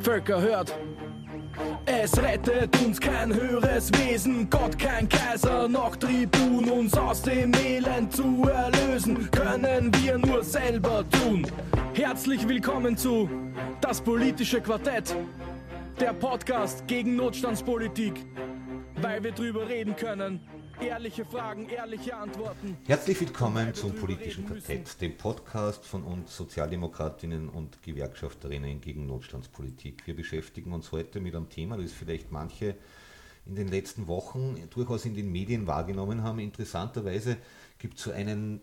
Völker hört! Es rettet uns kein höheres Wesen, Gott, kein Kaiser, noch Tribun. Uns aus dem Elend zu erlösen, können wir nur selber tun. Herzlich willkommen zu Das politische Quartett, der Podcast gegen Notstandspolitik, weil wir drüber reden können. Ehrliche Fragen, ehrliche Antworten. Herzlich willkommen zum politischen Quartett, dem Podcast von uns Sozialdemokratinnen und Gewerkschafterinnen gegen Notstandspolitik. Wir beschäftigen uns heute mit einem Thema, das vielleicht manche in den letzten Wochen durchaus in den Medien wahrgenommen haben. Interessanterweise gibt es so einen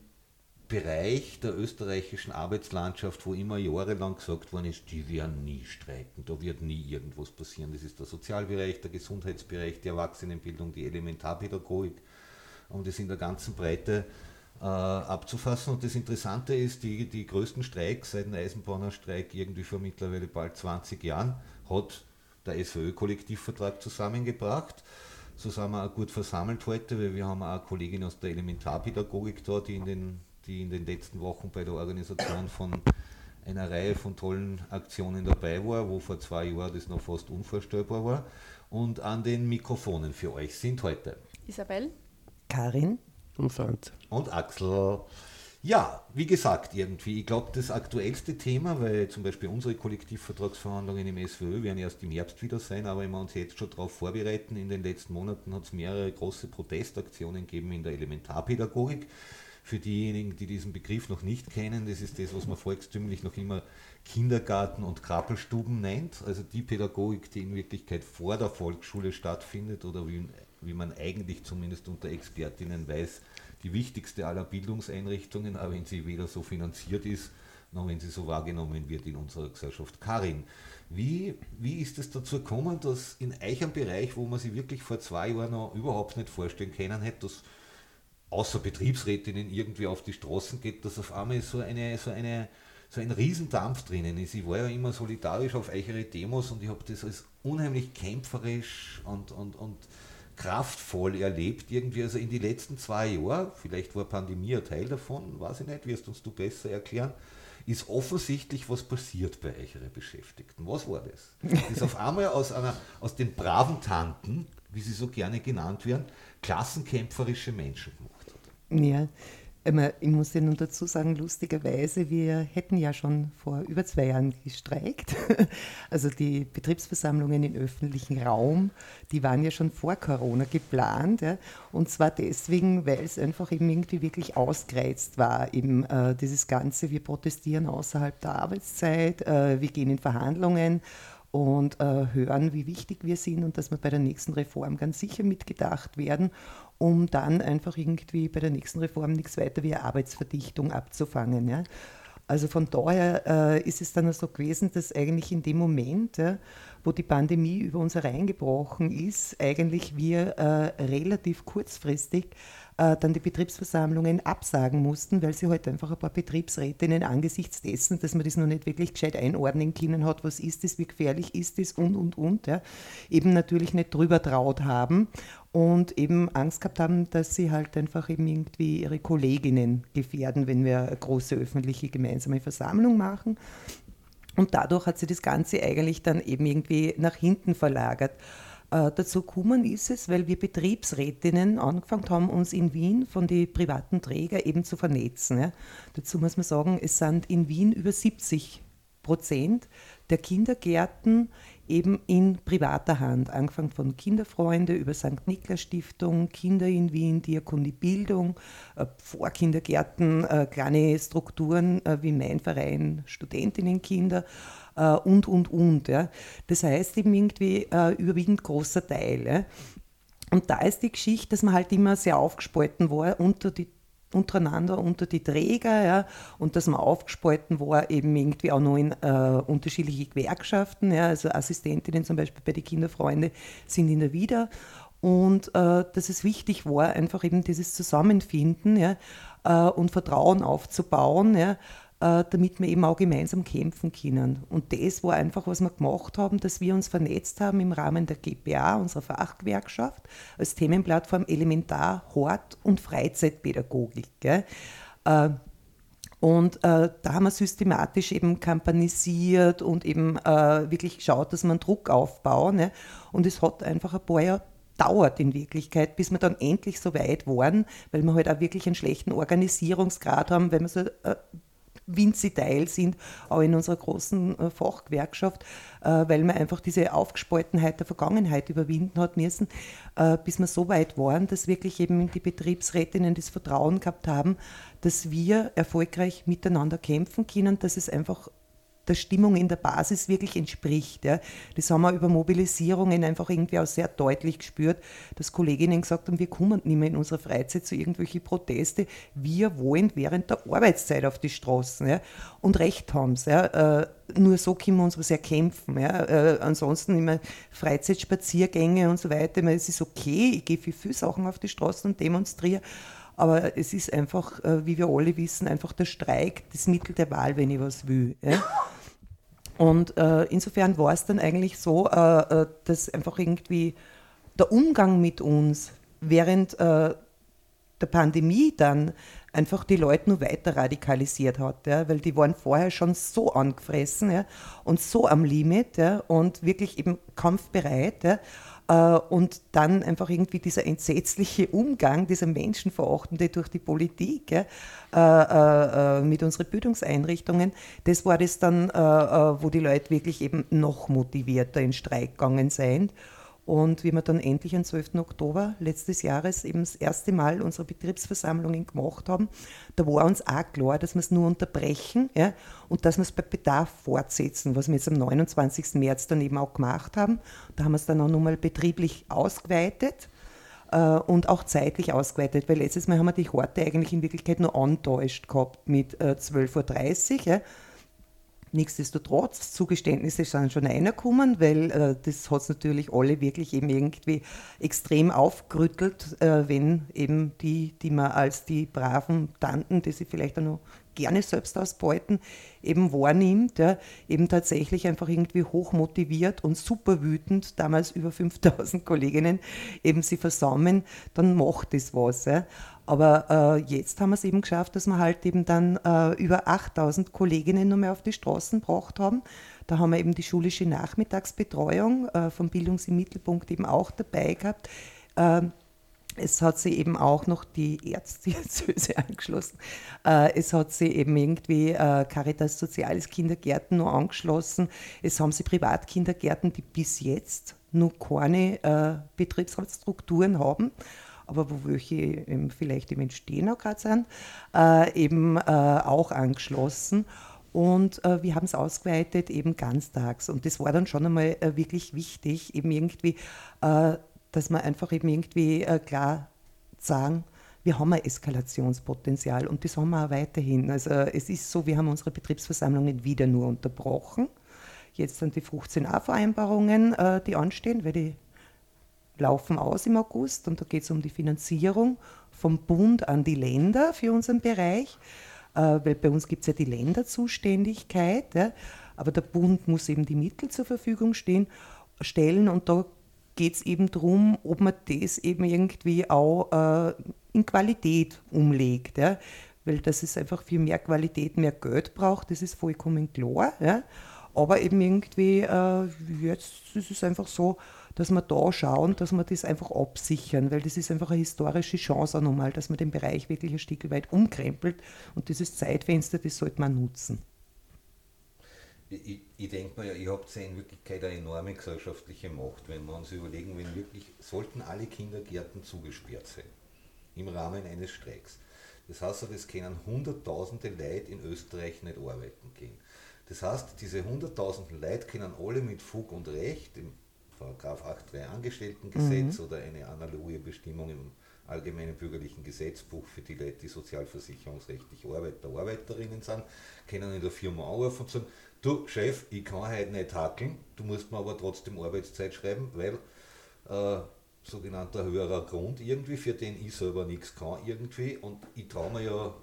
Bereich der österreichischen Arbeitslandschaft, wo immer jahrelang gesagt worden ist, die werden nie streiken, da wird nie irgendwas passieren. Das ist der Sozialbereich, der Gesundheitsbereich, die Erwachsenenbildung, die Elementarpädagogik, um das in der ganzen Breite abzufassen. Und das Interessante ist, die größten Streiks seit dem Eisenbahner Streik irgendwie vor mittlerweile bald 20 Jahren hat der SVÖ-Kollektivvertrag zusammengebracht. So sind wir auch gut versammelt heute, weil wir haben auch eine Kollegin aus der Elementarpädagogik da, die in den letzten Wochen bei der Organisation von einer Reihe von tollen Aktionen dabei war, wo vor 2 Jahren das noch fast unvorstellbar war. Und an den Mikrofonen für euch sind heute Isabel, Karin und Franz und Axel. Ja, wie gesagt, irgendwie, ich glaube, das aktuellste Thema, weil zum Beispiel unsere Kollektivvertragsverhandlungen im SVÖ werden erst im Herbst wieder sein, aber wenn wir uns jetzt schon darauf vorbereiten, in den letzten Monaten hat es mehrere große Protestaktionen gegeben in der Elementarpädagogik. Für diejenigen, die diesen Begriff noch nicht kennen, das ist das, was man volkstümlich noch immer Kindergarten und Krabbelstuben nennt. Also die Pädagogik, die in Wirklichkeit vor der Volksschule stattfindet oder wie man eigentlich zumindest unter Expertinnen weiß, die wichtigste aller Bildungseinrichtungen, aber wenn sie weder so finanziert ist, noch wenn sie so wahrgenommen wird in unserer Gesellschaft. Karin, wie ist es dazu gekommen, dass in euch einem Bereich, wo man sich wirklich vor 2 Jahren noch überhaupt nicht vorstellen können hätte, dass außer Betriebsrätinnen irgendwie auf die Straßen geht, dass auf einmal so ein Riesendampf drinnen ist. Ich war ja immer solidarisch auf eure Demos und ich habe das als unheimlich kämpferisch und kraftvoll erlebt irgendwie. Also in die letzten 2 Jahren, vielleicht war Pandemie ein Teil davon, weiß ich nicht, wirst uns du besser erklären, ist offensichtlich was passiert bei euren Beschäftigten. Was war das? Das ist auf einmal aus den braven Tanten, wie sie so gerne genannt werden, klassenkämpferische Menschen gemacht. Ja, ich muss ja nun dazu sagen, lustigerweise, wir hätten ja schon vor über 2 Jahren gestreikt. Also die Betriebsversammlungen im öffentlichen Raum, die waren ja schon vor Corona geplant. Ja. Und zwar deswegen, weil es einfach eben irgendwie wirklich ausgereizt war, eben dieses Ganze, wir protestieren außerhalb der Arbeitszeit, wir gehen in Verhandlungen und hören, wie wichtig wir sind und dass wir bei der nächsten Reform ganz sicher mitgedacht werden, um dann einfach irgendwie bei der nächsten Reform nichts weiter wie eine Arbeitsverdichtung abzufangen. Ja. Also von daher ist es dann so gewesen, dass eigentlich in dem Moment, ja, wo die Pandemie über uns hereingebrochen ist, eigentlich wir relativ kurzfristig dann die Betriebsversammlungen absagen mussten, weil sie halt einfach ein paar Betriebsrätinnen angesichts dessen, dass man das noch nicht wirklich gescheit einordnen können hat, was ist das, wie gefährlich ist das und, ja, eben natürlich nicht drüber traut haben und eben Angst gehabt haben, dass sie halt einfach eben irgendwie ihre Kolleginnen gefährden, wenn wir eine große öffentliche gemeinsame Versammlung machen. Und dadurch hat sich das Ganze eigentlich dann eben irgendwie nach hinten verlagert. Dazu gekommen ist es, weil wir Betriebsrätinnen angefangen haben, uns in Wien von den privaten Trägern eben zu vernetzen. Ja. Dazu muss man sagen, es sind in Wien über 70% der Kindergärten eben in privater Hand. Angefangen von Kinderfreunde über St. Niklas Stiftung, Kinder in Wien, Diakonie Bildung, Vorkindergärten, kleine Strukturen wie mein Verein, Studentinnenkinder. Und. Ja. Das heißt eben irgendwie überwiegend großer Teil. Ja. Und da ist die Geschichte, dass man halt immer sehr aufgespalten war untereinander unter die Träger, ja, und dass man aufgespalten war eben irgendwie auch noch in unterschiedliche Gewerkschaften. Ja. Also Assistentinnen zum Beispiel bei den Kinderfreunde sind in der Wider. Und dass es wichtig war, einfach eben dieses Zusammenfinden, ja, und Vertrauen aufzubauen, ja, damit wir eben auch gemeinsam kämpfen können. Und das war einfach, was wir gemacht haben, dass wir uns vernetzt haben im Rahmen der GPA, unserer Fachgewerkschaft, als Themenplattform Elementar-, Hort- und Freizeitpädagogik. Gell? Und da haben wir systematisch eben kampanisiert und eben wirklich geschaut, dass wir einen Druck aufbauen. Ne? Und es hat einfach ein paar Jahre dauert in Wirklichkeit, bis wir dann endlich so weit waren, weil wir halt auch wirklich einen schlechten Organisierungsgrad haben, weil wir so winzig Teil sind, auch in unserer großen Fachgewerkschaft, weil man einfach diese Aufgespaltenheit der Vergangenheit überwinden hat müssen, bis wir so weit waren, dass wirklich eben die Betriebsrätinnen das Vertrauen gehabt haben, dass wir erfolgreich miteinander kämpfen können, dass es einfach der Stimmung in der Basis wirklich entspricht. Ja. Das haben wir über Mobilisierungen einfach irgendwie auch sehr deutlich gespürt, dass Kolleginnen gesagt haben, wir kommen nicht mehr in unserer Freizeit zu irgendwelchen Proteste, wir wollen während der Arbeitszeit auf die Straßen. Ja. Und Recht haben sie. Ja. Nur so können wir uns was erkämpfen. Ja. Ansonsten immer Freizeitspaziergänge und so weiter. Es ist okay, ich gehe für viele Sachen auf die Straßen und demonstriere, aber es ist einfach, wie wir alle wissen, einfach der Streik, das Mittel der Wahl, wenn ich was will. Ja. Und insofern war es dann eigentlich so, dass einfach irgendwie der Umgang mit uns während der Pandemie dann einfach die Leute nur weiter radikalisiert hat, ja, weil die waren vorher schon so angefressen, ja, und so am Limit, ja, und wirklich eben kampfbereit, ja. Und dann einfach irgendwie dieser entsetzliche Umgang, dieser Menschenverachtende durch die Politik, ja, mit unseren Bildungseinrichtungen, das war das dann, wo die Leute wirklich eben noch motivierter in Streik gegangen sind. Und wie wir dann endlich am 12. Oktober letztes Jahres eben das erste Mal unsere Betriebsversammlungen gemacht haben, da war uns auch klar, dass wir es nur unterbrechen, ja, und dass wir es bei Bedarf fortsetzen, was wir jetzt am 29. März dann eben auch gemacht haben. Da haben wir es dann auch nochmal betrieblich ausgeweitet und auch zeitlich ausgeweitet, weil letztes Mal haben wir die Horte eigentlich in Wirklichkeit nur antäuscht gehabt mit 12.30 Uhr. Ja. Nichtsdestotrotz, Zugeständnisse sind schon reingekommen, weil das hat es natürlich alle wirklich eben irgendwie extrem aufgerüttelt, wenn eben die man als die braven Tanten, die sie vielleicht auch noch gerne selbst ausbeuten, eben wahrnimmt, ja, eben tatsächlich einfach irgendwie hochmotiviert und super wütend, damals über 5000 Kolleginnen, eben sie versammeln, dann macht das was. Ja. Aber jetzt haben wir es eben geschafft, dass wir halt eben dann über 8000 Kolleginnen nochmal auf die Straßen gebracht haben. Da haben wir eben die schulische Nachmittagsbetreuung vom Bildungs im Mittelpunkt eben auch dabei gehabt. Es hat sie eben auch noch die Ärztdiözese angeschlossen. Es hat sie eben irgendwie Caritas Soziales Kindergärten noch angeschlossen. Es haben sie Privatkindergärten, die bis jetzt noch keine Betriebsratsstrukturen haben, aber wo welche eben vielleicht im Entstehen auch gerade sind, eben auch angeschlossen. Und wir haben es ausgeweitet eben ganztags. Und das war dann schon einmal wirklich wichtig, eben irgendwie dass wir einfach eben irgendwie klar sagen, wir haben ein Eskalationspotenzial und das haben wir auch weiterhin. Also es ist so, wir haben unsere Betriebsversammlungen wieder nur unterbrochen. Jetzt sind die 15a-Vereinbarungen, die anstehen, weil die laufen aus im August und da geht es um die Finanzierung vom Bund an die Länder für unseren Bereich, weil bei uns gibt es ja die Länderzuständigkeit, ja, aber der Bund muss eben die Mittel zur Verfügung stellen und da geht es eben darum, ob man das eben irgendwie auch in Qualität umlegt. Ja? Weil dass es einfach viel mehr Qualität, mehr Geld braucht, das ist vollkommen klar. Ja? Aber eben irgendwie, jetzt ist es einfach so, dass wir da schauen, dass wir das einfach absichern, weil das ist einfach eine historische Chance auch nochmal, dass man den Bereich wirklich ein Stück weit umkrempelt und dieses Zeitfenster, das sollte man nutzen. Ich denke mal, ihr habt ja in Wirklichkeit eine enorme gesellschaftliche Macht, wenn wir uns überlegen, wenn wirklich, sollten alle Kindergärten zugesperrt sein, im Rahmen eines Streiks. Das heißt, es können hunderttausende Leute in Österreich nicht arbeiten gehen. Das heißt, diese hunderttausenden Leute können alle mit Fug und Recht, im Paragraph 8.3 Angestelltengesetz oder eine analoge Bestimmung im allgemeinen bürgerlichen Gesetzbuch für die Leute, die sozialversicherungsrechtlich Arbeiter, Arbeiterinnen sind, können in der Firma anrufen und sagen, du Chef, ich kann heute nicht hackeln, du musst mir aber trotzdem Arbeitszeit schreiben, weil sogenannter höherer Grund irgendwie, für den ich selber nichts kann irgendwie und ich traue mir ja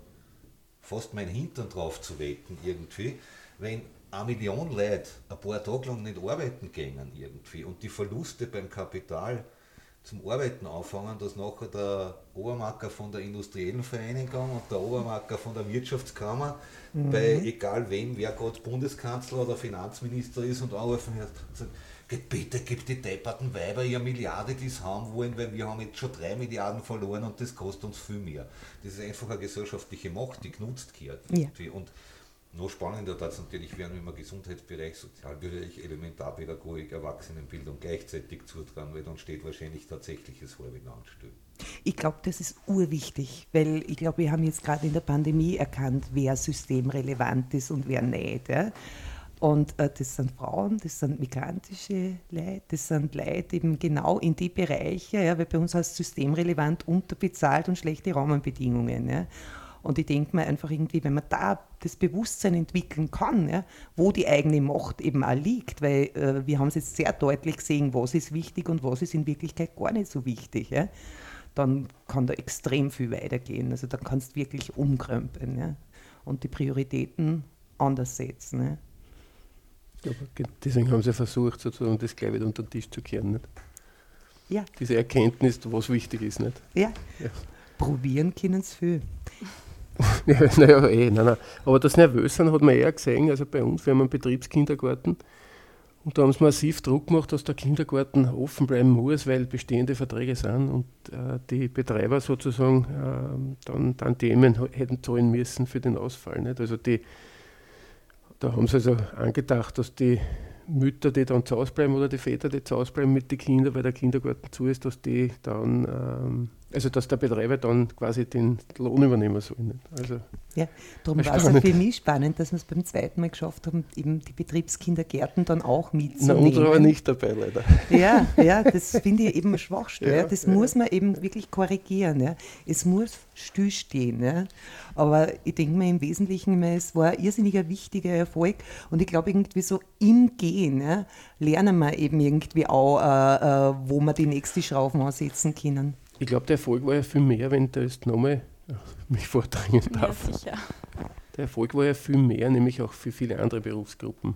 fast meinen Hintern drauf zu wetten irgendwie, wenn 1 Million Leute ein paar Tage lang nicht arbeiten gingen irgendwie und die Verluste beim Kapital zum Arbeiten anfangen, dass nachher der Obermacker von der industriellen Vereinigung und der Obermacker von der Wirtschaftskammer bei egal wem, wer gerade Bundeskanzler oder Finanzminister ist und anrufen wird und sagt, bitte gib die depperten Weiber ihre Milliarde, die es haben wollen, weil wir haben jetzt schon 3 Milliarden verloren und das kostet uns viel mehr. Das ist einfach eine gesellschaftliche Macht, die genutzt wird. Ja. Und noch spannender dazu natürlich, werden wir im Gesundheitsbereich, Sozialbereich, Elementarpädagogik, Erwachsenenbildung gleichzeitig zutragen, weil dann steht wahrscheinlich tatsächlich das halbe Land still. Ich glaube, das ist urwichtig, weil ich glaube, wir haben jetzt gerade in der Pandemie erkannt, wer systemrelevant ist und wer nicht. Ja? Und das sind Frauen, das sind migrantische Leute, das sind Leute eben genau in die Bereiche, ja? Weil bei uns heißt systemrelevant, unterbezahlt und schlechte Rahmenbedingungen. Ja? Und ich denke mir einfach irgendwie, wenn man da das Bewusstsein entwickeln kann, ja, wo die eigene Macht eben auch liegt, weil wir haben es jetzt sehr deutlich gesehen, was ist wichtig und was ist in Wirklichkeit gar nicht so wichtig, ja, dann kann da extrem viel weitergehen. Also da kannst du wirklich umkrempeln, ja, und die Prioritäten anders setzen. Ja. Aber deswegen haben sie versucht, sozusagen das gleich wieder unter den Tisch zu kehren. Nicht? Ja. Diese Erkenntnis, was wichtig ist. Nicht? Ja. Ja. Probieren können sie viel. Nein. Aber das Nervöse hat man eher gesehen, also bei uns, wir haben einen Betriebskindergarten und da haben sie massiv Druck gemacht, dass der Kindergarten offen bleiben muss, weil bestehende Verträge sind und die Betreiber sozusagen dann Themen hätten zahlen müssen für den Ausfall. Nicht? Also da haben sie also angedacht, dass die Mütter, die dann zu Hause bleiben oder die Väter, die zu Hause bleiben mit den Kindern, weil der Kindergarten zu ist, dass die dann... Also, dass der Betreiber dann quasi den Lohn übernehmen soll. Nicht? Also ja, darum war es auch für mich spannend, dass wir es beim zweiten Mal geschafft haben, eben die Betriebskindergärten dann auch mitzunehmen. Na, unsere war nicht dabei, leider. Ja, das finde ich eben eine Schwachstelle. Ja, das muss man eben wirklich korrigieren. Ja. Es muss stillstehen. Ja. Aber ich denke mir im Wesentlichen, es war ein irrsinniger, wichtiger Erfolg. Und ich glaube, irgendwie so im Gehen ja, lernen wir eben irgendwie auch, wo wir die nächste Schrauben ansetzen können. Ich glaube, der Erfolg war ja viel mehr, wenn ich da jetzt nochmal mich vordrängen darf. Ja, sicher. Der Erfolg war ja viel mehr, nämlich auch für viele andere Berufsgruppen.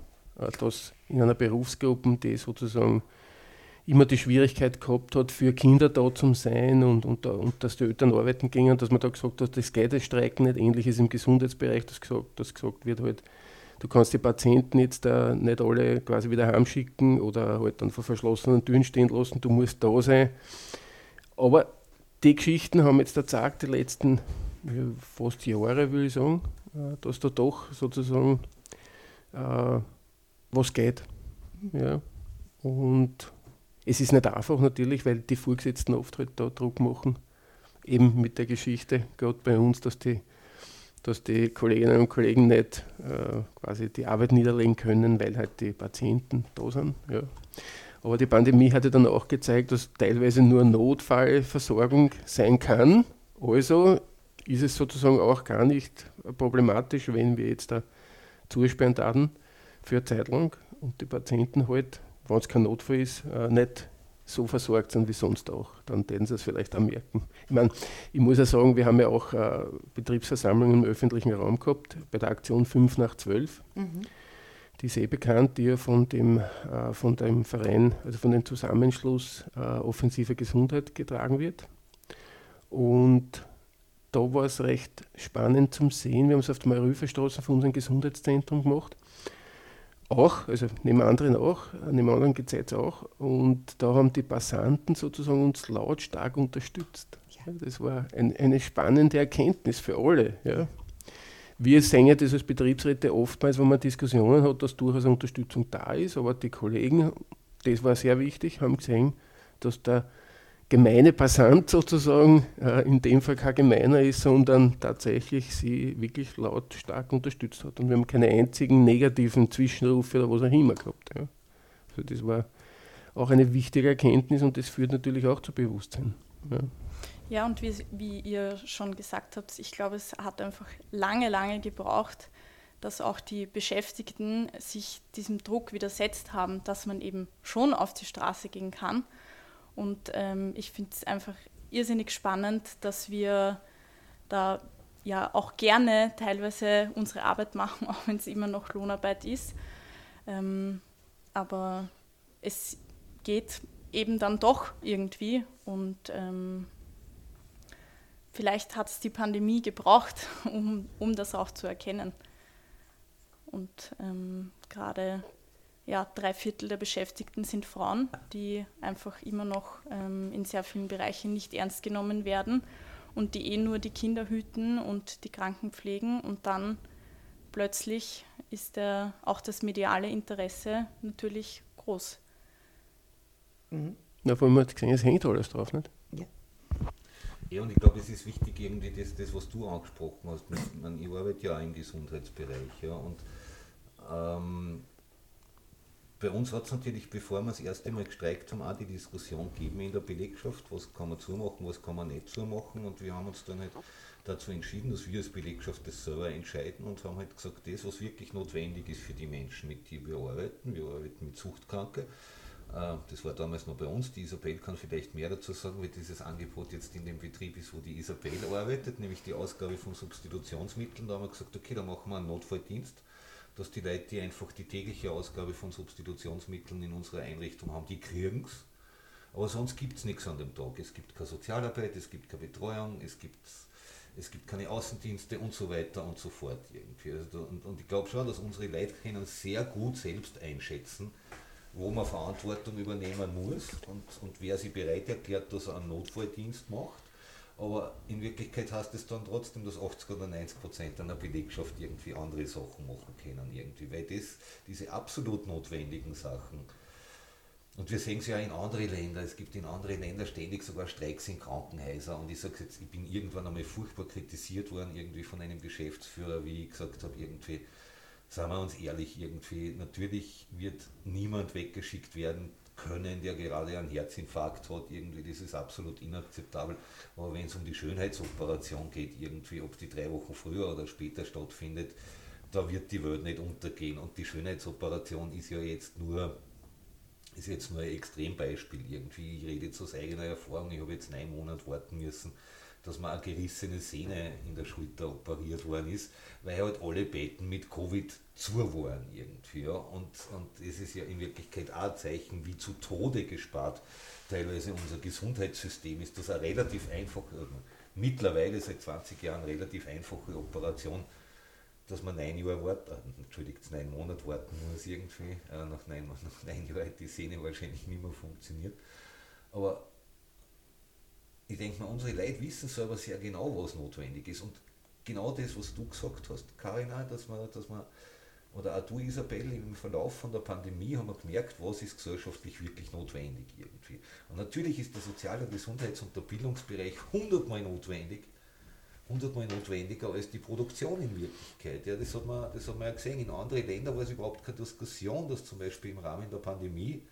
Dass in einer Berufsgruppe, die sozusagen immer die Schwierigkeit gehabt hat, für Kinder da zu sein und dass die Eltern arbeiten gingen, dass man da gesagt hat, das geht, das Streiken nicht. Ähnlich ist im Gesundheitsbereich, dass gesagt wird halt, du kannst die Patienten jetzt da nicht alle quasi wieder heimschicken oder halt dann vor verschlossenen Türen stehen lassen, du musst da sein. Aber die Geschichten haben jetzt gezeigt, die letzten fast Jahre, würde ich sagen, dass da doch sozusagen was geht. Ja. Und es ist nicht einfach natürlich, weil die Vorgesetzten oft halt da Druck machen, eben mit der Geschichte, gerade bei uns, dass die Kolleginnen und Kollegen nicht quasi die Arbeit niederlegen können, weil halt die Patienten da sind. Ja. Aber die Pandemie hatte dann auch gezeigt, dass teilweise nur Notfallversorgung sein kann. Also ist es sozusagen auch gar nicht problematisch, wenn wir jetzt da zusperren werden für eine Zeit lang und die Patienten halt, wenn es kein Notfall ist, nicht so versorgt sind wie sonst auch. Dann werden sie es vielleicht auch merken. Ich muss ja sagen, wir haben ja auch Betriebsversammlungen im öffentlichen Raum gehabt, bei der Aktion 5 nach 12. Die ist eh bekannt, die ja von dem Verein, also von dem Zusammenschluss offensiver Gesundheit getragen wird. Und da war es recht spannend zum Sehen. Wir haben es auf der Mariahilfer Straße von unserem Gesundheitszentrum gemacht. Auch, also neben anderen Gesetz auch. Und da haben die Passanten sozusagen uns lautstark unterstützt. Ja. Das war eine spannende Erkenntnis für alle. Ja. Wir sehen das als Betriebsräte oftmals, wenn man Diskussionen hat, dass durchaus Unterstützung da ist, aber die Kollegen, das war sehr wichtig, haben gesehen, dass der gemeine Passant sozusagen in dem Fall kein gemeiner ist, sondern tatsächlich sie wirklich lautstark unterstützt hat. Und wir haben keine einzigen negativen Zwischenrufe oder was auch immer gehabt. Ja. Also das war auch eine wichtige Erkenntnis und das führt natürlich auch zu Bewusstsein. Ja. Ja, und wie ihr schon gesagt habt, ich glaube, es hat einfach lange gebraucht, dass auch die Beschäftigten sich diesem Druck widersetzt haben, dass man eben schon auf die Straße gehen kann. Und ich finde es einfach irrsinnig spannend, dass wir da ja auch gerne teilweise unsere Arbeit machen, auch wenn es immer noch Lohnarbeit ist. Aber es geht eben dann doch irgendwie und vielleicht hat es die Pandemie gebraucht, um das auch zu erkennen. Und gerade 3/4 der Beschäftigten sind Frauen, die einfach immer noch in sehr vielen Bereichen nicht ernst genommen werden und die nur die Kinder hüten und die Kranken pflegen. Und dann plötzlich ist auch das mediale Interesse natürlich groß. Mhm. Na, vor allem hat gesehen, es hängt alles drauf, nicht? Ja. Ja, und ich glaube, es ist wichtig, irgendwie das, was du angesprochen hast. Ich arbeite ja auch im Gesundheitsbereich. Ja, und bei uns hat es natürlich, bevor wir das erste Mal gestreikt haben, auch die Diskussion gegeben in der Belegschaft, was kann man zumachen, was kann man nicht zumachen. Und wir haben uns dann halt dazu entschieden, dass wir als Belegschaft das selber entscheiden und haben halt gesagt, das, was wirklich notwendig ist für die Menschen, mit denen wir arbeiten mit Suchtkranken. Das war damals noch bei uns, die Isabel kann vielleicht mehr dazu sagen, weil dieses Angebot jetzt in dem Betrieb ist, wo die Isabel arbeitet, nämlich die Ausgabe von Substitutionsmitteln. Da haben wir gesagt, okay, da machen wir einen Notfalldienst, dass die Leute, die einfach die tägliche Ausgabe von Substitutionsmitteln in unserer Einrichtung haben, die kriegen es. Aber sonst gibt es nichts an dem Tag. Es gibt keine Sozialarbeit, es gibt keine Betreuung, es gibt keine Außendienste und so weiter und so fort. Irgendwie. Also und ich glaube schon, dass unsere Leute können sehr gut selbst einschätzen, wo man Verantwortung übernehmen muss und wer sich bereit erklärt, dass er einen Notfalldienst macht. Aber in Wirklichkeit heißt es dann trotzdem, dass 80% oder 90% einer Belegschaft irgendwie andere Sachen machen können, irgendwie, weil diese absolut notwendigen Sachen, und wir sehen es ja in anderen Ländern, es gibt in anderen Ländern ständig sogar Streiks in Krankenhäusern, und ich sage jetzt, ich bin irgendwann einmal furchtbar kritisiert worden irgendwie von einem Geschäftsführer, wie ich gesagt habe, irgendwie, seien wir uns ehrlich, irgendwie, natürlich wird niemand weggeschickt werden können, der gerade einen Herzinfarkt hat, irgendwie, das ist absolut inakzeptabel. Aber wenn es um die Schönheitsoperation geht, irgendwie, ob die 3 Wochen früher oder später stattfindet, da wird die Welt nicht untergehen. Und die Schönheitsoperation ist ja jetzt nur ein Extrembeispiel irgendwie. Ich rede jetzt aus eigener Erfahrung, ich habe jetzt 9 Monate warten müssen, dass mir eine gerissene Sehne in der Schulter operiert worden ist, weil halt alle Betten mit Covid zu waren irgendwie. Ja. Und es ist ja in Wirklichkeit auch ein Zeichen, wie zu Tode gespart teilweise unser Gesundheitssystem ist, das eine relativ einfache, mittlerweile seit 20 Jahren relativ einfache Operation, dass man 9 Jahre warten, 9 Monate warten muss irgendwie, nach 9 Jahren hat die Sehne wahrscheinlich nicht mehr funktioniert. Aber ich denke mal, unsere Leute wissen selber sehr genau, was notwendig ist. Und genau das, was du gesagt hast, Karina, dass man oder auch du, Isabel, im Verlauf von der Pandemie haben wir gemerkt, was ist gesellschaftlich wirklich notwendig irgendwie. Und natürlich ist der soziale Gesundheits- und der Bildungsbereich 100-mal notwendiger als die Produktion in Wirklichkeit. Ja, das hat man ja gesehen. In anderen Ländern war es überhaupt keine Diskussion, dass zum Beispiel im Rahmen der Pandemie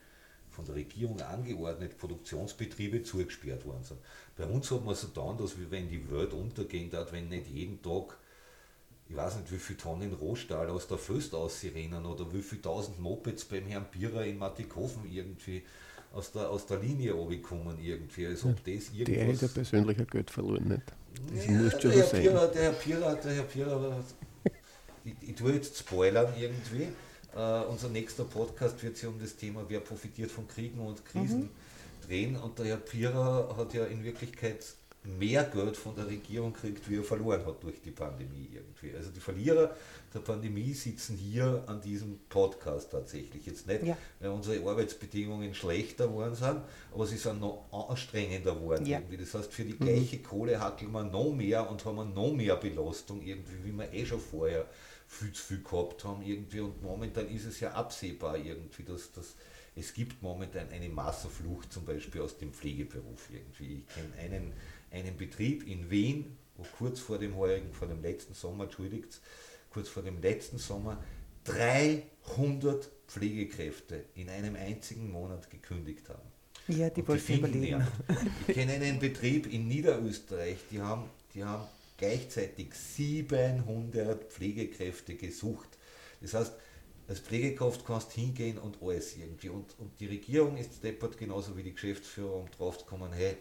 von der Regierung angeordnet Produktionsbetriebe zugesperrt worden sind. Bei uns hat man so getan, dass wir, wenn die Welt untergehen darf, wenn nicht jeden Tag, ich weiß nicht wie viele Tonnen Rohstahl aus der Föst aussirennen oder wie viele 1000 Mopeds beim Herrn Bierer in Mattighofen irgendwie aus der Linie runterkommen irgendwie, als ob ja, das irgendwas... Der hat ja persönlich ein Geld verloren, nicht? Das muss schon sein. Der Herr Bierer ich tue jetzt spoilern irgendwie. Unser nächster Podcast wird sich um das Thema, wer profitiert von Kriegen und Krisen, drehen. Und der Herr Pierer hat ja in Wirklichkeit mehr Geld von der Regierung gekriegt, wie er verloren hat durch die Pandemie irgendwie. Also die Verlierer der Pandemie sitzen hier an diesem Podcast tatsächlich. Jetzt nicht, weil unsere Arbeitsbedingungen schlechter geworden sind, aber sie sind noch anstrengender geworden irgendwie. Das heißt, für die gleiche Kohle hackeln wir noch mehr und haben noch mehr Belastung irgendwie, wie wir eh schon vorher viel zu viel gehabt haben irgendwie, und momentan ist es ja absehbar irgendwie, dass es gibt momentan eine Massenflucht zum Beispiel aus dem Pflegeberuf irgendwie. Ich kenne einen Betrieb in Wien, wo kurz vor dem letzten Sommer 300 Pflegekräfte in einem einzigen Monat gekündigt haben. Ja, die wollten überleben. Ich kenne einen Betrieb in Niederösterreich, die haben gleichzeitig 700 Pflegekräfte gesucht. Das heißt, als Pflegekraft kannst du hingehen und alles irgendwie. Und die Regierung ist deppert genauso wie die Geschäftsführung draufgekommen, hey,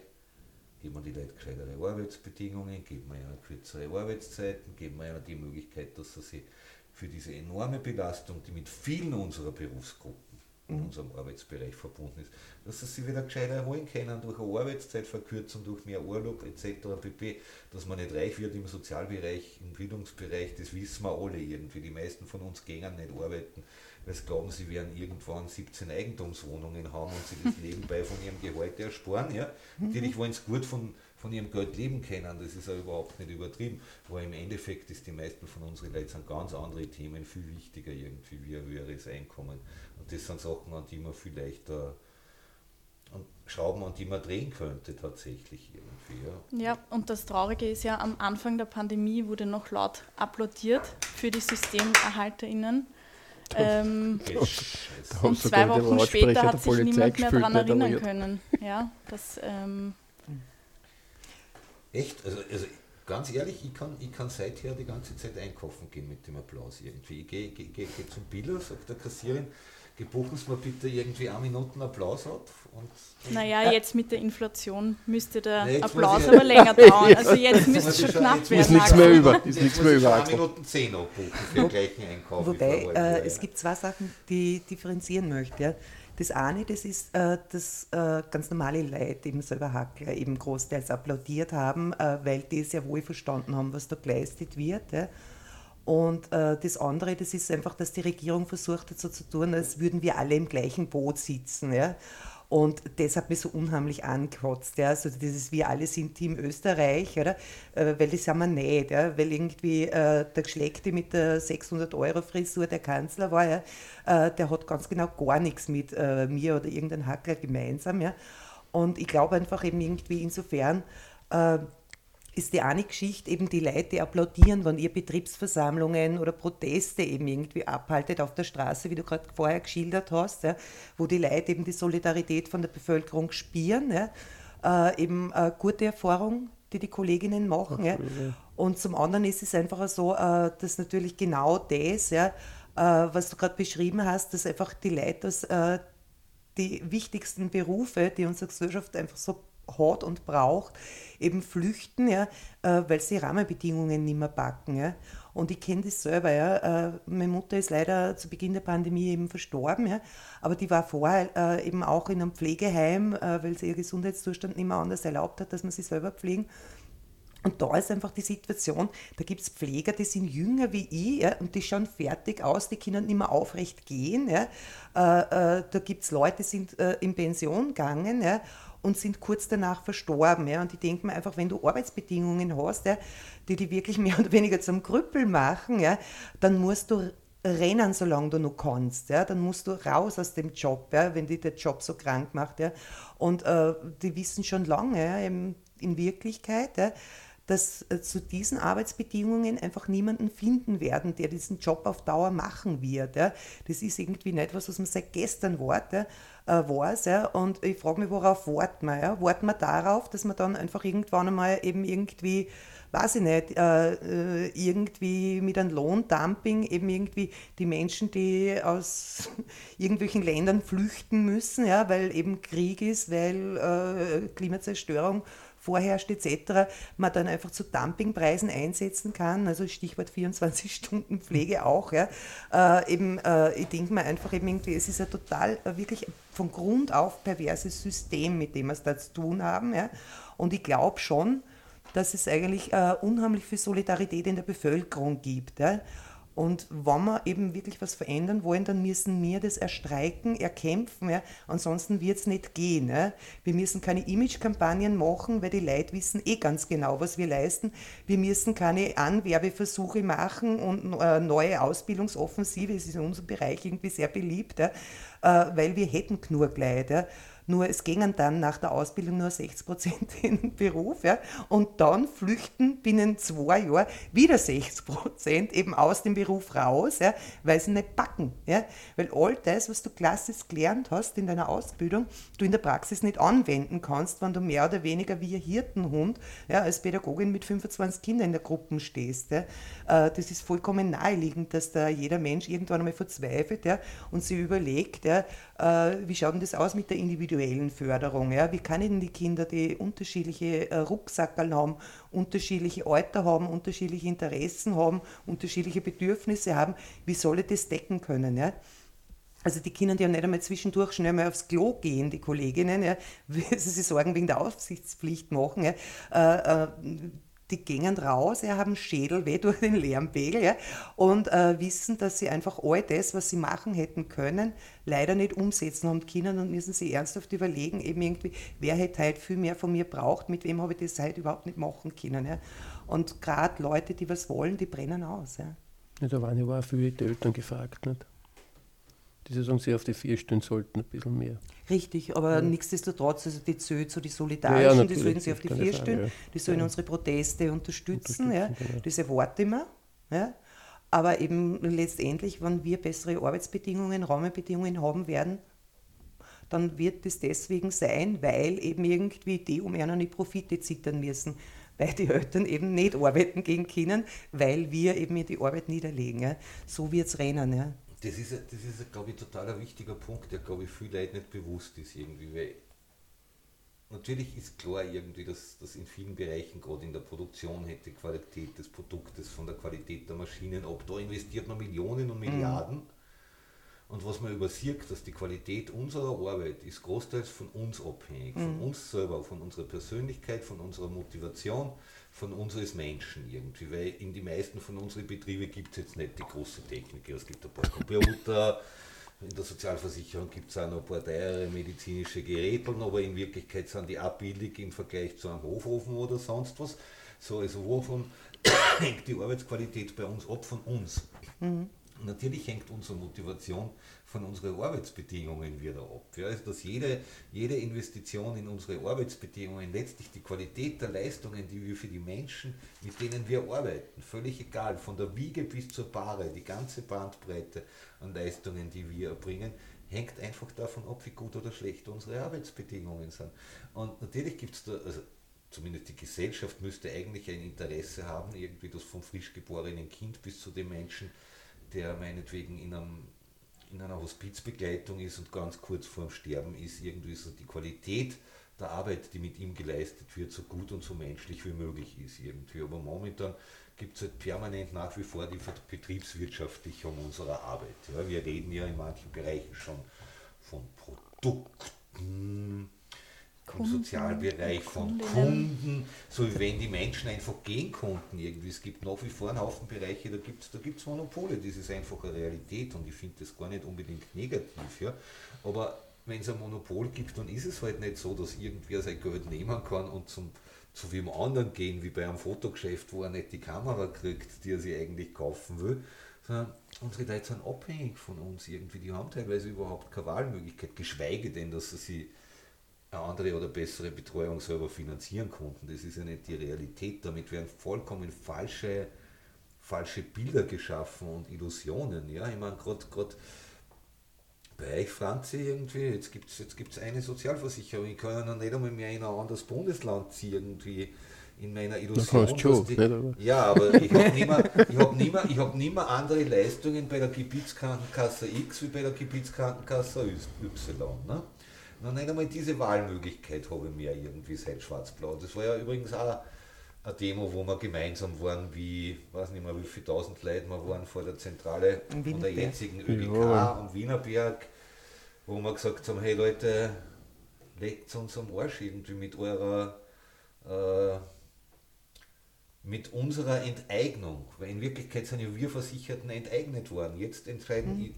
geben wir die Leute gescheitere Arbeitsbedingungen, geben wir ihnen kürzere Arbeitszeiten, geben wir ihnen die Möglichkeit, dass sie sich für diese enorme Belastung, die mit vielen unserer Berufsgruppen in unserem Arbeitsbereich verbunden ist, dass sie sich wieder gescheit erholen können durch eine Arbeitszeitverkürzung, durch mehr Urlaub etc. pp. Dass man nicht reich wird im Sozialbereich, im Bildungsbereich, das wissen wir alle irgendwie. Die meisten von uns gehen nicht arbeiten, weil sie glauben, sie werden irgendwann 17 Eigentumswohnungen haben und sie das nebenbei von ihrem Gehalt ersparen. Ja? Natürlich wollen sie gut von ihrem Geld leben können, das ist ja überhaupt nicht übertrieben. Aber im Endeffekt ist die meisten von unseren Leuten sind ganz andere Themen viel wichtiger irgendwie, wie ein höheres Einkommen. Und das sind Sachen, an die man vielleicht Schrauben, an die man drehen könnte tatsächlich irgendwie. Ja, und das Traurige ist ja, am Anfang der Pandemie wurde noch laut applaudiert für die SystemerhalterInnen. Und 2 Wochen später hat sich niemand mehr daran erinnern können. Ja, das, echt? Also ganz ehrlich, ich kann seither die ganze Zeit einkaufen gehen mit dem Applaus irgendwie. Ich gehe zum Biller, sage der Kassierin, buchen Sie mir bitte irgendwie 1 Minute Applaus ab. Naja, jetzt mit der Inflation müsste der Applaus aber länger dauern. Also jetzt müsste es schon knapp werden. Ist nichts mehr über. 1 Minute 10 abbuchen für den gleichen Einkauf. Wobei, es gibt 2 Sachen, die ich differenzieren möchte. Ja. Das eine, das ist, dass ganz normale Leute, eben selber Hackler, eben großteils applaudiert haben, weil die sehr wohl verstanden haben, was da geleistet wird. Ja. Und das andere, das ist einfach, dass die Regierung versucht hat, so zu tun, als würden wir alle im gleichen Boot sitzen. Ja? Und das hat mich so unheimlich angekotzt. Ja? Also dieses, wir alle sind Team Österreich, oder? Weil das haben wir nicht. Ja? Weil irgendwie der Geschleckte mit der 600-Euro-Frisur der Kanzler war, ja? Der hat ganz genau gar nichts mit mir oder irgendeinem Hackler gemeinsam. Ja? Und ich glaube einfach eben irgendwie insofern, ist die eine Geschichte eben die Leute, die applaudieren, wenn ihr Betriebsversammlungen oder Proteste eben irgendwie abhaltet auf der Straße, wie du gerade vorher geschildert hast, ja, wo die Leute eben die Solidarität von der Bevölkerung spüren, ja, eben eine gute Erfahrung, die Kolleginnen machen. Ja. Und zum anderen ist es einfach so, dass natürlich genau das, ja, was du gerade beschrieben hast, dass einfach die Leute aus die wichtigsten Berufe, die unsere Gesellschaft einfach so hat und braucht, eben flüchten, ja, weil sie Rahmenbedingungen nicht mehr packen. Ja. Und ich kenne das selber. Ja. Meine Mutter ist leider zu Beginn der Pandemie eben verstorben, ja. Aber die war vorher eben auch in einem Pflegeheim, weil sie ihr Gesundheitszustand nicht mehr anders erlaubt hat, dass man sie selber pflegen. Und da ist einfach die Situation, da gibt es Pfleger, die sind jünger wie ich, ja, und die schauen fertig aus, die können nicht mehr aufrecht gehen. Ja. Da gibt es Leute, die sind in Pension gegangen, ja, und sind kurz danach verstorben. Ja. Und ich denke mir einfach, wenn du Arbeitsbedingungen hast, ja, die dich wirklich mehr oder weniger zum Krüppel machen, ja, dann musst du rennen, solange du noch kannst. Ja. Dann musst du raus aus dem Job, ja, wenn dich der Job so krank macht. Ja. Und die wissen schon lange, ja, in Wirklichkeit, ja, dass zu diesen Arbeitsbedingungen einfach niemanden finden werden, der diesen Job auf Dauer machen wird. Ja. Das ist irgendwie nicht etwas, was man seit gestern weiß. Ja. Und ich frage mich, worauf warten wir? Ja. Warten wir darauf, dass man dann einfach irgendwann einmal eben irgendwie, weiß ich nicht, irgendwie mit einem Lohndumping eben irgendwie die Menschen, die aus irgendwelchen Ländern flüchten müssen, ja, weil eben Krieg ist, weil Klimazerstörung vorherrscht etc., man dann einfach zu Dumpingpreisen einsetzen kann, also Stichwort 24-Stunden-Pflege auch, ja, ich denke mir einfach eben irgendwie, es ist ein total, wirklich von Grund auf perverses System, mit dem wir es da zu tun haben, ja, und ich glaube schon, dass es eigentlich unheimlich viel Solidarität in der Bevölkerung gibt, ja, und wenn wir eben wirklich was verändern wollen, dann müssen wir das erstreiken, erkämpfen. Ja? Ansonsten wird es nicht gehen. Ja? Wir müssen keine Imagekampagnen machen, weil die Leute wissen ganz genau, was wir leisten. Wir müssen keine Anwerbeversuche machen und neue Ausbildungsoffensive. Es ist in unserem Bereich irgendwie sehr beliebt, ja? Weil wir hätten genug Leute. Ja? Nur es gingen dann nach der Ausbildung nur 60% in den Beruf, ja, und dann flüchten binnen 2 Jahren wieder 60% eben aus dem Beruf raus, ja, weil sie nicht packen. Ja, weil all das, was du klassisch gelernt hast in deiner Ausbildung, du in der Praxis nicht anwenden kannst, wenn du mehr oder weniger wie ein Hirtenhund, ja, als Pädagogin mit 25 Kindern in der Gruppe stehst. Ja. Das ist vollkommen naheliegend, dass da jeder Mensch irgendwann einmal verzweifelt, ja, und sich überlegt, ja, wie schaut denn das aus mit der individuellen individuellen Förderung. Ja? Wie kann ich denn die Kinder, die unterschiedliche Rucksackerl haben, unterschiedliche Alter haben, unterschiedliche Interessen haben, unterschiedliche Bedürfnisse haben, wie soll ich das decken können? Ja? Also die Kinder, die haben nicht einmal zwischendurch schnell mal aufs Klo gehen, die Kolleginnen, ja, weil sie sich Sorgen wegen der Aufsichtspflicht machen, ja, die gehen raus, ja, haben Schädelweh durch den Lärmpegel, ja, und wissen, dass sie einfach all das, was sie machen hätten können, leider nicht umsetzen haben können, und müssen sie ernsthaft überlegen, eben irgendwie, wer hätte halt viel mehr von mir braucht, mit wem habe ich das halt überhaupt nicht machen können. Ja. Und gerade Leute, die was wollen, die brennen aus. Ja. Ja, da waren ja auch viele die Eltern gefragt, nicht? Die sagen, sie auf die 4 stehen sollten, ein bisschen mehr. Richtig, aber ja. Nichtsdestotrotz, also die SVÖ, die Solidarischen, ja, die sollen sie auf die 4 stehen, ja. Die sollen unsere Proteste unterstützen ja. Genau. Das erwarte ich mir. Ja. Aber eben letztendlich, wenn wir bessere Arbeitsbedingungen, Rahmenbedingungen haben werden, dann wird das deswegen sein, weil eben irgendwie die um einen Profite zittern müssen, weil die Eltern eben nicht arbeiten gehen können, weil wir eben die Arbeit niederlegen. Ja. So wird es rennen. Ja. Das ist, glaube ich, total ein wichtiger Punkt, der, glaube ich, vielen Leuten nicht bewusst ist irgendwie, weil natürlich ist klar irgendwie, dass in vielen Bereichen, gerade in der Produktion, hängt die Qualität des Produktes von der Qualität der Maschinen ab. Da investiert man Millionen und Milliarden und was man übersieht, dass die Qualität unserer Arbeit ist großteils von uns abhängig, von uns selber, von unserer Persönlichkeit, von unserer Motivation, von uns als Menschen irgendwie, weil in die meisten von unseren Betrieben gibt es jetzt nicht die große Technik, es gibt ein paar Computer, in der Sozialversicherung gibt es auch noch ein paar teure medizinische Geräte, aber in Wirklichkeit sind die abbillig im Vergleich zu einem Hofofen oder sonst was. So, also wovon hängt die Arbeitsqualität bei uns ab? Von uns. Natürlich hängt unsere Motivation von unseren Arbeitsbedingungen wieder ab. Ja. Also dass jede Investition in unsere Arbeitsbedingungen letztlich die Qualität der Leistungen, die wir für die Menschen, mit denen wir arbeiten, völlig egal, von der Wiege bis zur Bahre, die ganze Bandbreite an Leistungen, die wir erbringen, hängt einfach davon ab, wie gut oder schlecht unsere Arbeitsbedingungen sind. Und natürlich gibt es da... Also zumindest die Gesellschaft müsste eigentlich ein Interesse haben, irgendwie das vom frisch geborenen Kind bis zu dem Menschen, der meinetwegen in einer Hospizbegleitung ist und ganz kurz vorm Sterben ist, irgendwie so die Qualität der Arbeit, die mit ihm geleistet wird, so gut und so menschlich wie möglich ist irgendwie. Aber momentan gibt es halt permanent nach wie vor die Betriebswirtschaftlichung unserer Arbeit. Ja, wir reden ja in manchen Bereichen schon von Produkten, im Sozialbereich von Kunden, so wie wenn die Menschen einfach gehen konnten irgendwie. Es gibt nach wie vor einen Haufen Bereiche, da gibt's Monopole, das ist einfach eine Realität und ich finde das gar nicht unbedingt negativ, ja. Aber wenn es ein Monopol gibt, dann ist es halt nicht so, dass irgendwer sein Geld nehmen kann und zu wem anderen gehen, wie bei einem Fotogeschäft, wo er nicht die Kamera kriegt, die er sich eigentlich kaufen will, sondern unsere Leute sind abhängig von uns irgendwie, die haben teilweise überhaupt keine Wahlmöglichkeit, geschweige denn, dass sie eine andere oder bessere Betreuung selber finanzieren konnten. Das ist ja nicht die Realität. Damit werden vollkommen falsche Bilder geschaffen und Illusionen. Ja? Ich meine, gerade bei euch, Franzi, irgendwie, jetzt gibt's eine Sozialversicherung. Ich kann ja noch nicht einmal mehr in ein anderes Bundesland ziehen, irgendwie in meiner Illusion. Das heißt schon, ja, aber ich habe nicht mehr andere Leistungen bei der Gebietskrankenkasse X wie bei der Gebietskrankenkasse Y. Ne? Noch nicht einmal diese Wahlmöglichkeit habe ich mir irgendwie seit Schwarz-Blau. Das war ja übrigens auch eine Demo, wo wir gemeinsam waren, wie, ich weiß nicht mehr wie viele tausend Leute wir waren, vor der Zentrale von der jetzigen ÖGK am Wienerberg, wo wir gesagt haben, hey Leute, legt uns am Arsch irgendwie mit eurer... mit unserer Enteignung. Weil in Wirklichkeit sind ja wir Versicherten enteignet worden. Jetzt entscheiden die...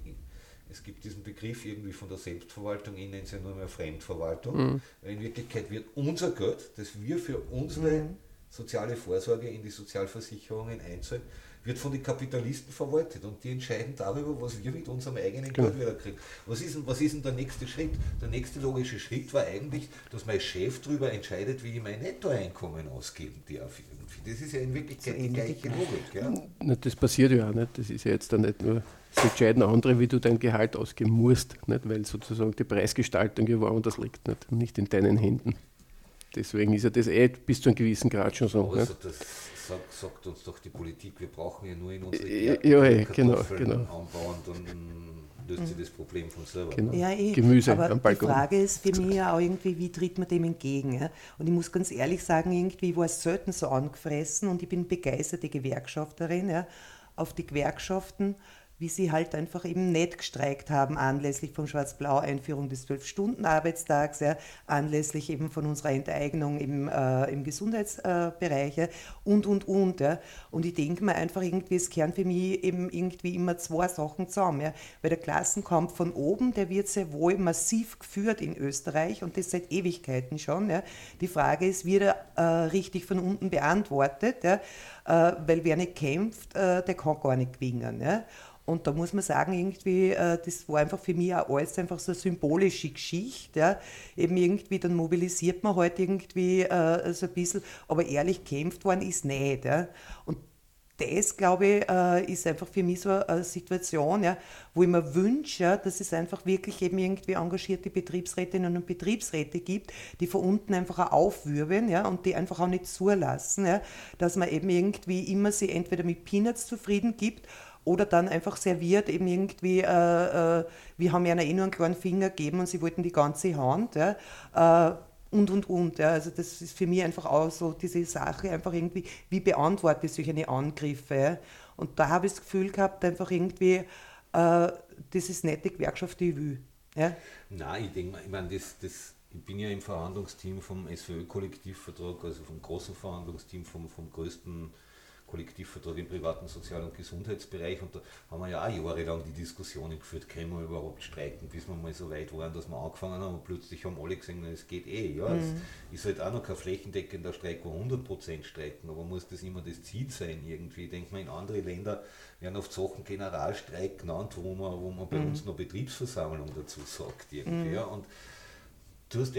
Es gibt diesen Begriff irgendwie von der Selbstverwaltung, ich nenne es ja nur mehr Fremdverwaltung. In Wirklichkeit wird unser Geld, das wir für unsere soziale Vorsorge in die Sozialversicherungen einzahlen, wird von den Kapitalisten verwaltet und die entscheiden darüber, was wir mit unserem eigenen Geld wieder kriegen. Was ist denn der nächste Schritt? Der nächste logische Schritt war eigentlich, dass mein Chef darüber entscheidet, wie ich mein Nettoeinkommen ausgeben darf. Das ist ja in Wirklichkeit die gleiche Logik. Ja? Na, das passiert ja auch nicht. Das ist ja jetzt dann nicht nur, es entscheiden andere, wie du dein Gehalt ausgeben musst, nicht? Weil sozusagen die Preisgestaltung ja woanders liegt, nicht in deinen Händen. Deswegen ist ja das bis zu einem gewissen Grad schon so. Also das sagt uns doch die Politik, wir brauchen ja nur in unsere Erdbeeren Kartoffeln anbauen, dann löst sich das Problem von selber. Genau. Ja, Gemüse aber am Balkon. Die Frage ist für mich ja auch irgendwie, wie tritt man dem entgegen? Ja? Und ich muss ganz ehrlich sagen, irgendwie war es selten so angefressen und ich bin begeisterte Gewerkschafterin, ja, auf die Gewerkschaften, wie sie halt einfach eben nicht gestreikt haben, anlässlich vom Schwarz-Blau-Einführung des 12-Stunden-Arbeitstags, ja, anlässlich eben von unserer Enteignung im Gesundheitsbereich und. Ja. Und ich denke mir einfach irgendwie, es kehren für mich eben irgendwie immer zwei Sachen zusammen. Ja. Weil der Klassenkampf von oben, der wird sehr wohl massiv geführt in Österreich und das seit Ewigkeiten schon. Ja. Die Frage ist, wird er richtig von unten beantwortet, ja, weil wer nicht kämpft, der kann gar nicht gewinnen. Ja. Und da muss man sagen, irgendwie, das war einfach für mich auch alles einfach so eine symbolische Geschichte. Ja. Eben irgendwie, dann mobilisiert man halt irgendwie so ein bisschen, aber ehrlich gekämpft worden ist nicht. Ja. Und das, glaube ich, ist einfach für mich so eine Situation, ja, wo ich mir wünsche, dass es einfach wirklich eben irgendwie engagierte Betriebsrätinnen und Betriebsräte gibt, die von unten einfach auch aufwirbeln, ja, und die einfach auch nicht zulassen, ja, dass man eben irgendwie immer sie entweder mit Peanuts zufrieden gibt oder dann einfach serviert, eben irgendwie, wir haben ihnen nur einen kleinen Finger gegeben und sie wollten die ganze Hand, ja, und. Ja. Also das ist für mich einfach auch so diese Sache, einfach irgendwie, wie beantworte ich solche Angriffe. Ja. Und da habe ich das Gefühl gehabt, einfach irgendwie, das ist nicht die Gewerkschaft, die ich will. Ja. Nein, ich denke, ich bin ja im Verhandlungsteam vom SVÖ-Kollektivvertrag, also vom großen Verhandlungsteam, vom größten Kollektivvertrag im privaten Sozial- und Gesundheitsbereich, und da haben wir ja auch jahrelang die Diskussionen geführt, können wir überhaupt streiken, bis wir mal so weit waren, dass wir angefangen haben und plötzlich haben alle gesehen, es geht eh. Ja, es ist halt auch noch kein flächendeckender Streik, wo 100% streiken, aber muss das immer das Ziel sein irgendwie. Ich denke mal, in andere Länder werden oft Sachen Generalstreik genannt, wo man bei uns noch Betriebsversammlung dazu sagt irgendwie. Ja, und Du hast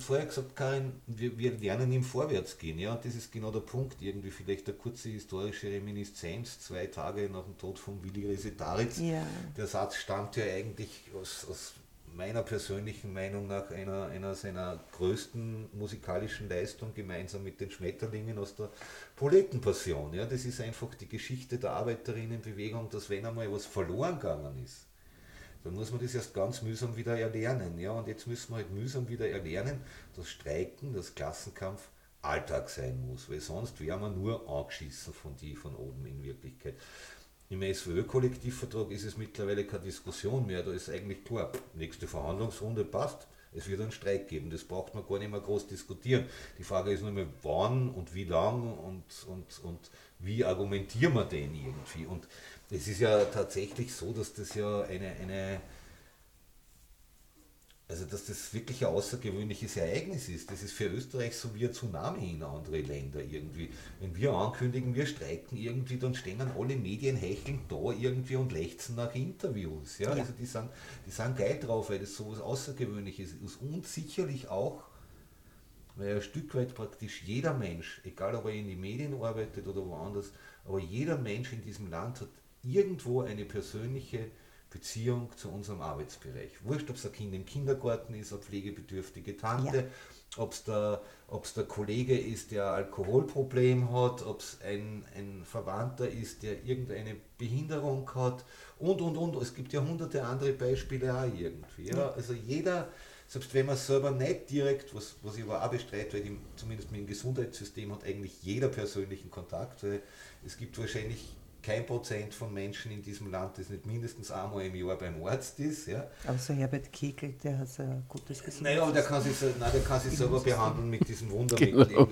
vorher gesagt, Karin, wir lernen im Vorwärtsgehen, ja, und das ist genau der Punkt, irgendwie vielleicht eine kurze historische Reminiszenz, 2 Tage nach dem Tod von Willi Resetaritz, ja. Der Satz stammt ja eigentlich aus meiner persönlichen Meinung nach einer seiner größten musikalischen Leistungen gemeinsam mit den Schmetterlingen aus der Proletenpassion, ja, das ist einfach die Geschichte der Arbeiterinnenbewegung, dass wenn einmal was verloren gegangen ist, dann muss man das erst ganz mühsam wieder erlernen. Ja? Und jetzt müssen wir halt mühsam wieder erlernen, dass Streiken, dass Klassenkampf Alltag sein muss, weil sonst wären wir nur angeschissen von oben in Wirklichkeit. Im SWÖ-Kollektivvertrag ist es mittlerweile keine Diskussion mehr, da ist eigentlich klar, nächste Verhandlungsrunde passt, es wird einen Streik geben, das braucht man gar nicht mehr groß diskutieren. Die Frage ist nur mehr, wann und wie lang und wie argumentieren wir den irgendwie. Und es ist ja tatsächlich so, dass das ja also dass das wirklich ein außergewöhnliches Ereignis ist. Das ist für Österreich so wie ein Tsunami in andere Länder irgendwie. Wenn wir ankündigen, wir streiken irgendwie, dann stehen dann alle Medien hechelnd da irgendwie und lechzen nach Interviews. Ja? Ja. Also die sind geil drauf, weil das so was Außergewöhnliches ist. Und sicherlich auch, weil ein Stück weit praktisch jeder Mensch, egal ob er in den Medien arbeitet oder woanders, aber jeder Mensch in diesem Land hat irgendwo eine persönliche Beziehung zu unserem Arbeitsbereich. Wurscht, ob es ein Kind im Kindergarten ist, eine pflegebedürftige Tante, ja. ob es der Kollege ist, der ein Alkoholproblem hat, ob es ein Verwandter ist, der irgendeine Behinderung hat und. Es gibt ja hunderte andere Beispiele auch irgendwie. Ja? Ja. Also jeder, selbst wenn man selber nicht direkt, was ich aber auch bestreite, weil zumindest mit dem Gesundheitssystem hat eigentlich jeder persönlichen Kontakt, weil es gibt wahrscheinlich kein Prozent von Menschen in diesem Land, das nicht mindestens einmal im Jahr beim Arzt ist. Ja. Außer Herbert Kegel, der hat so ein gutes Gesundheitssystem. Naja, aber der kann sich selber behandeln mit diesem Wundermittel. Genau,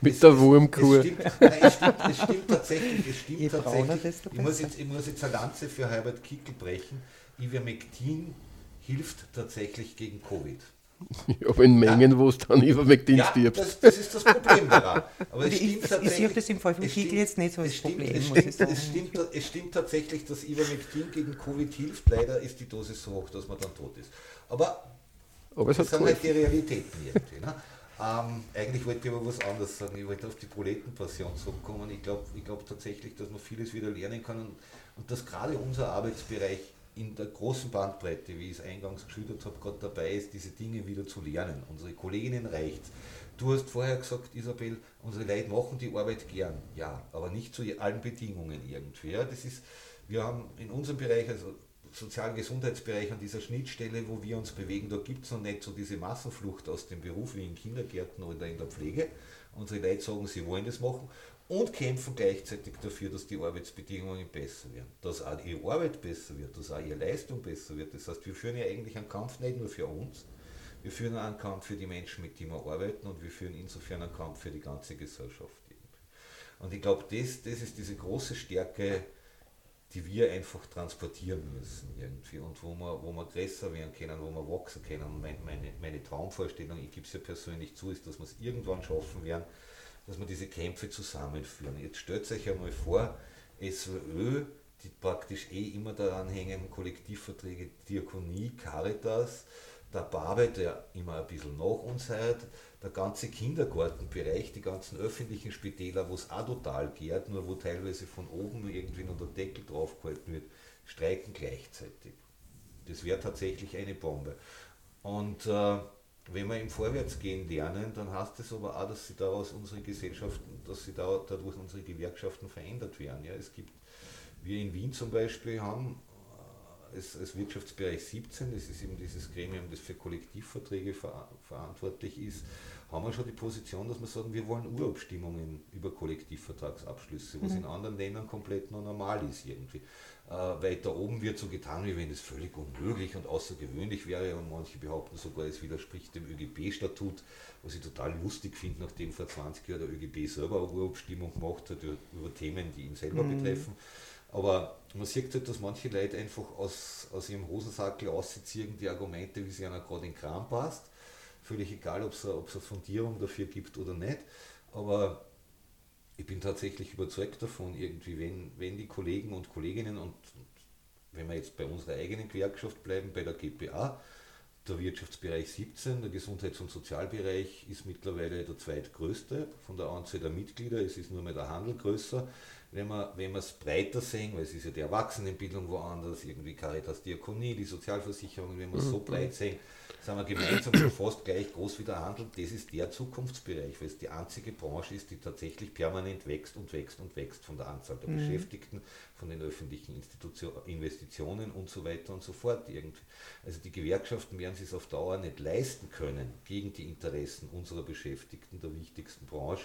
mit der Wurmkur. Es stimmt tatsächlich. Ich muss jetzt eine Lanze für Herbert Kegel brechen. Ivermectin hilft tatsächlich gegen Covid. Aber in Mengen, ja, wo es dann Ivermectin stirbt. Das ist das Problem daran. Aber ich sehe das im Fall von Kegel jetzt nicht so als Problem. Es stimmt tatsächlich, dass Ivermectin gegen Covid hilft. Leider ist die Dosis so hoch, dass man dann tot ist. Aber das sind halt die Realitäten irgendwie. Ne? Eigentlich wollte ich aber was anderes sagen. Ich wollte auf die Proletenpassion zurückkommen. Ich glaube tatsächlich, dass man vieles wieder lernen kann und dass gerade unser Arbeitsbereich in der großen Bandbreite, wie ich es eingangs geschildert habe, gerade dabei ist, diese Dinge wieder zu lernen. Unsere Kolleginnen reicht. Du hast vorher gesagt, Isabel, unsere Leute machen die Arbeit gern. Ja, aber nicht zu allen Bedingungen irgendwie. Ja, das ist, wir haben in unserem Bereich, also sozialen Gesundheitsbereich an dieser Schnittstelle, wo wir uns bewegen, da gibt es noch nicht so diese Massenflucht aus dem Beruf wie in Kindergärten oder in der Pflege. Unsere Leute sagen, sie wollen das machen und kämpfen gleichzeitig dafür, dass die Arbeitsbedingungen besser werden, dass auch ihre Arbeit besser wird, dass auch ihre Leistung besser wird. Das heißt, wir führen ja eigentlich einen Kampf nicht nur für uns, wir führen einen Kampf für die Menschen, mit denen wir arbeiten, und wir führen insofern einen Kampf für die ganze Gesellschaft. Und ich glaube, das ist diese große Stärke, die wir einfach transportieren müssen irgendwie, und wo wir größer werden können, wo wir wachsen können. Und meine Traumvorstellung, ich gebe es ja persönlich zu, ist, dass wir es irgendwann schaffen werden, dass wir diese Kämpfe zusammenführen. Jetzt stellt euch einmal vor, SVÖ, die praktisch immer daran hängen, Kollektivverträge, Diakonie, Caritas, der Barbe, der immer ein bisschen nach uns heuert, der ganze Kindergartenbereich, die ganzen öffentlichen Spitäler, wo es auch total geht, nur wo teilweise von oben irgendwie noch der Deckel draufgehalten wird, streiken gleichzeitig. Das wäre tatsächlich eine Bombe. Und wenn wir im Vorwärtsgehen lernen, dann heißt es aber auch, dass sie daraus unsere Gesellschaften, dass sie dadurch unsere Gewerkschaften verändert werden. Ja, wir in Wien zum Beispiel haben als Wirtschaftsbereich 17, das ist eben dieses Gremium, das für Kollektivverträge verantwortlich ist, haben wir schon die Position, dass wir sagen, wir wollen Urabstimmungen über Kollektivvertragsabschlüsse, was in anderen Ländern komplett noch normal ist irgendwie. Weil da oben wird so getan, wie wenn es völlig unmöglich und außergewöhnlich wäre, und manche behaupten sogar, es widerspricht dem ÖGB-Statut, was ich total lustig finde, nachdem vor 20 Jahren der ÖGB selber eine Urabstimmung gemacht hat über Themen, die ihn selber betreffen. Aber man sieht halt, dass manche Leute einfach aus ihrem Hosensackel ausziehen die Argumente, wie sie einer gerade in den Kram passt. Völlig egal, ob es eine Fundierung dafür gibt oder nicht. Aber ich bin tatsächlich überzeugt davon, irgendwie, wenn die Kollegen und Kolleginnen, und wenn wir jetzt bei unserer eigenen Gewerkschaft bleiben, bei der GPA, der Wirtschaftsbereich 17, der Gesundheits- und Sozialbereich ist mittlerweile der zweitgrößte von der Anzahl der Mitglieder, es ist nur mehr der Handel größer. Wenn wir es breiter sehen, weil es ist ja die Erwachsenenbildung woanders, irgendwie Caritas, Diakonie, die Sozialversicherung, wenn wir es so breit sehen, sind wir gemeinsam schon fast gleich groß wie der Handel. Das ist der Zukunftsbereich, weil es die einzige Branche ist, die tatsächlich permanent wächst und wächst und wächst von der Anzahl der Beschäftigten, von den öffentlichen Investitionen und so weiter und so fort. Also die Gewerkschaften werden sich auf Dauer nicht leisten können, gegen die Interessen unserer Beschäftigten, der wichtigsten Branche,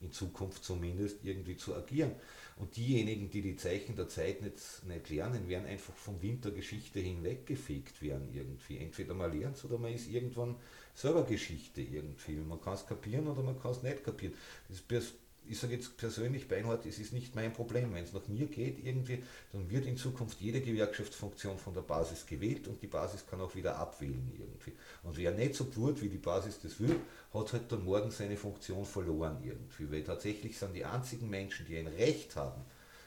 in Zukunft zumindest, irgendwie zu agieren. Und diejenigen, die die Zeichen der Zeit nicht lernen, werden einfach von Wintergeschichte hinweggefegt werden irgendwie. Entweder man lernt es oder man ist irgendwann selber Geschichte irgendwie. Man kann es kapieren oder man kann es nicht kapieren. Ich sage jetzt persönlich, Beinhardt, es ist nicht mein Problem. Wenn es nach mir geht irgendwie, dann wird in Zukunft jede Gewerkschaftsfunktion von der Basis gewählt und die Basis kann auch wieder abwählen irgendwie. Und wer nicht so tut, wie die Basis das will, hat halt dann morgen seine Funktion verloren irgendwie. Weil tatsächlich sind die einzigen Menschen, die ein Recht haben,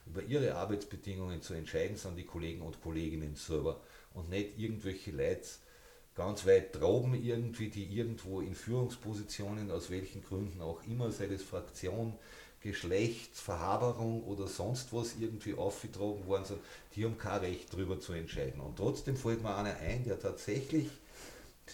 über ihre Arbeitsbedingungen zu entscheiden, sind die Kollegen und Kolleginnen selber und nicht irgendwelche Leute ganz weit droben irgendwie, die irgendwo in Führungspositionen, aus welchen Gründen auch immer, sei das Fraktion, Geschlecht, Verhaberung oder sonst was irgendwie aufgetragen worden sind, die haben kein Recht drüber zu entscheiden. Und trotzdem fällt mir einer ein, der tatsächlich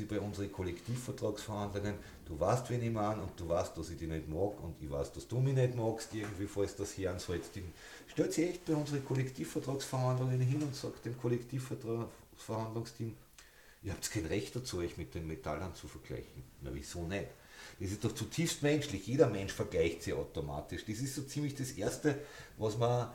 bei unseren Kollektivvertragsverhandlungen, du weißt, wen ich meine und du weißt, dass ich dich nicht mag und ich weiß, dass du mich nicht magst, irgendwie, falls das hier ans Holz ding. Stellt sich echt bei unseren Kollektivvertragsverhandlungen hin und sagt dem Kollektivvertragsverhandlungsteam, ihr habt kein Recht dazu, euch mit den Metallern zu vergleichen. Na, wieso nicht? Das ist doch zutiefst menschlich. Jeder Mensch vergleicht sie automatisch. Das ist so ziemlich das Erste, was man...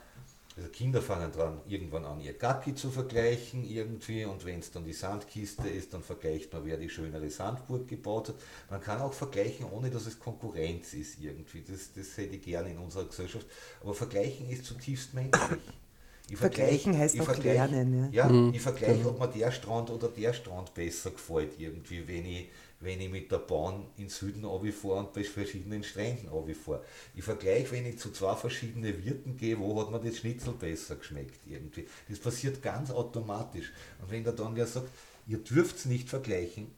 Also Kinder fangen dran, irgendwann an, ihr Gacki zu vergleichen irgendwie, und wenn es dann die Sandkiste ist, dann vergleicht man, wer die schönere Sandburg gebaut hat. Man kann auch vergleichen, ohne dass es Konkurrenz ist irgendwie. Das hätte ich gerne in unserer Gesellschaft. Aber vergleichen ist zutiefst menschlich. Vergleichen heißt auch lernen. Ja, ich vergleiche, ob mir der Strand besser gefällt irgendwie, wenn ich mit der Bahn in den Süden runterfahre und bei verschiedenen Stränden runterfahre. Ich vergleiche, wenn ich zu zwei verschiedenen Wirten gehe, wo hat mir das Schnitzel besser geschmeckt irgendwie. Das passiert ganz automatisch. Und wenn der dann wer sagt, ihr dürft es nicht vergleichen,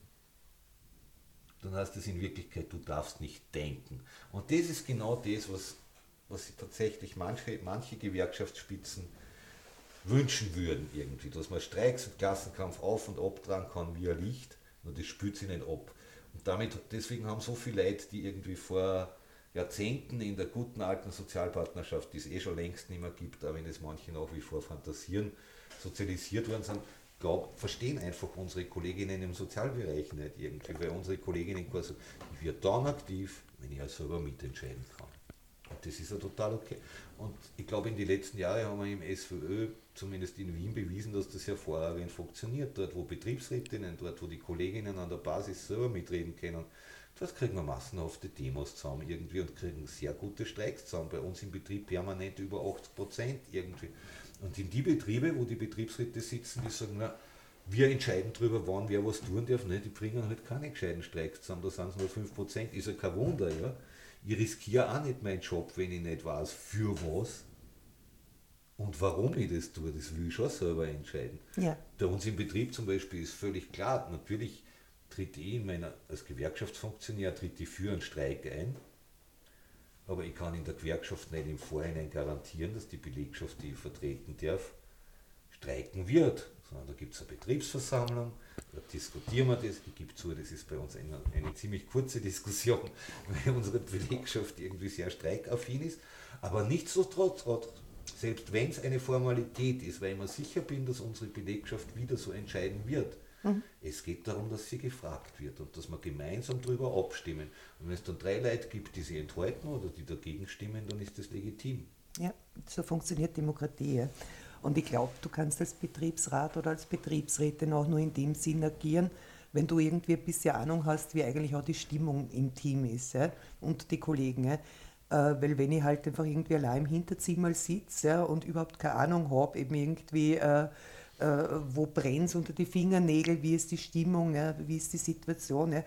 dann heißt das in Wirklichkeit, du darfst nicht denken. Und das ist genau das, was tatsächlich manche Gewerkschaftsspitzen wünschen würden irgendwie, dass man Streiks und Klassenkampf auf und ab tragen kann wie ein Licht, nur das spürt sie nicht ab. Und deswegen haben so viele Leute, die irgendwie vor Jahrzehnten in der guten alten Sozialpartnerschaft, die es eh schon längst nicht mehr gibt, aber wenn es manche nach wie vor fantasieren, sozialisiert worden sind, verstehen einfach unsere Kolleginnen im Sozialbereich nicht irgendwie, weil unsere Kolleginnen quasi sagen, ich werde dann aktiv, wenn ich also selber mitentscheiden kann. Und das ist ja total okay. Und ich glaube, in den letzten Jahren haben wir im SVÖ, zumindest in Wien, bewiesen, dass das hervorragend funktioniert. Dort, wo Betriebsrätinnen, dort, wo die Kolleginnen an der Basis selber mitreden können, dort kriegen wir massenhafte Demos zusammen irgendwie und kriegen sehr gute Streiks zusammen. Bei uns im Betrieb permanent über 80% irgendwie. Und in die Betriebe, wo die Betriebsräte sitzen, die sagen, na, wir entscheiden darüber, wann wer was tun darf, ne, die bringen halt keine gescheiten Streiks zusammen, da sind es nur 5%, ist ja kein Wunder, ja. Ich riskiere auch nicht meinen Job, wenn ich nicht weiß, für was und warum ich das tue, das will ich schon selber entscheiden. Ja. Bei uns im Betrieb zum Beispiel ist völlig klar, natürlich tritt ich in meiner, als Gewerkschaftsfunktionär tritt ich für einen Streik ein, aber ich kann in der Gewerkschaft nicht im Vorhinein garantieren, dass die Belegschaft, die ich vertreten darf, streiken wird. Sondern da gibt es eine Betriebsversammlung, da diskutieren wir das. Ich gebe zu, das ist bei uns eine ziemlich kurze Diskussion, weil unsere Belegschaft irgendwie sehr streikaffin ist. Aber nichtsdestotrotz, selbst wenn es eine Formalität ist, weil ich mir sicher bin, dass unsere Belegschaft wieder so entscheiden wird, es geht darum, dass sie gefragt wird und dass wir gemeinsam darüber abstimmen. Und wenn es dann 3 Leute gibt, die sich enthalten oder die dagegen stimmen, dann ist das legitim. Ja, so funktioniert Demokratie. Ja. Und ich glaube, du kannst als Betriebsrat oder als Betriebsrätin auch nur in dem Sinn agieren, wenn du irgendwie ein bisschen Ahnung hast, wie eigentlich auch die Stimmung im Team ist, ja, und die Kollegen. Ja. Weil wenn ich halt einfach irgendwie allein im Hinterzimmer sitze, ja, und überhaupt keine Ahnung habe, eben irgendwie... wo brennt es unter die Fingernägel, wie ist die Stimmung, ja, wie ist die Situation, ja,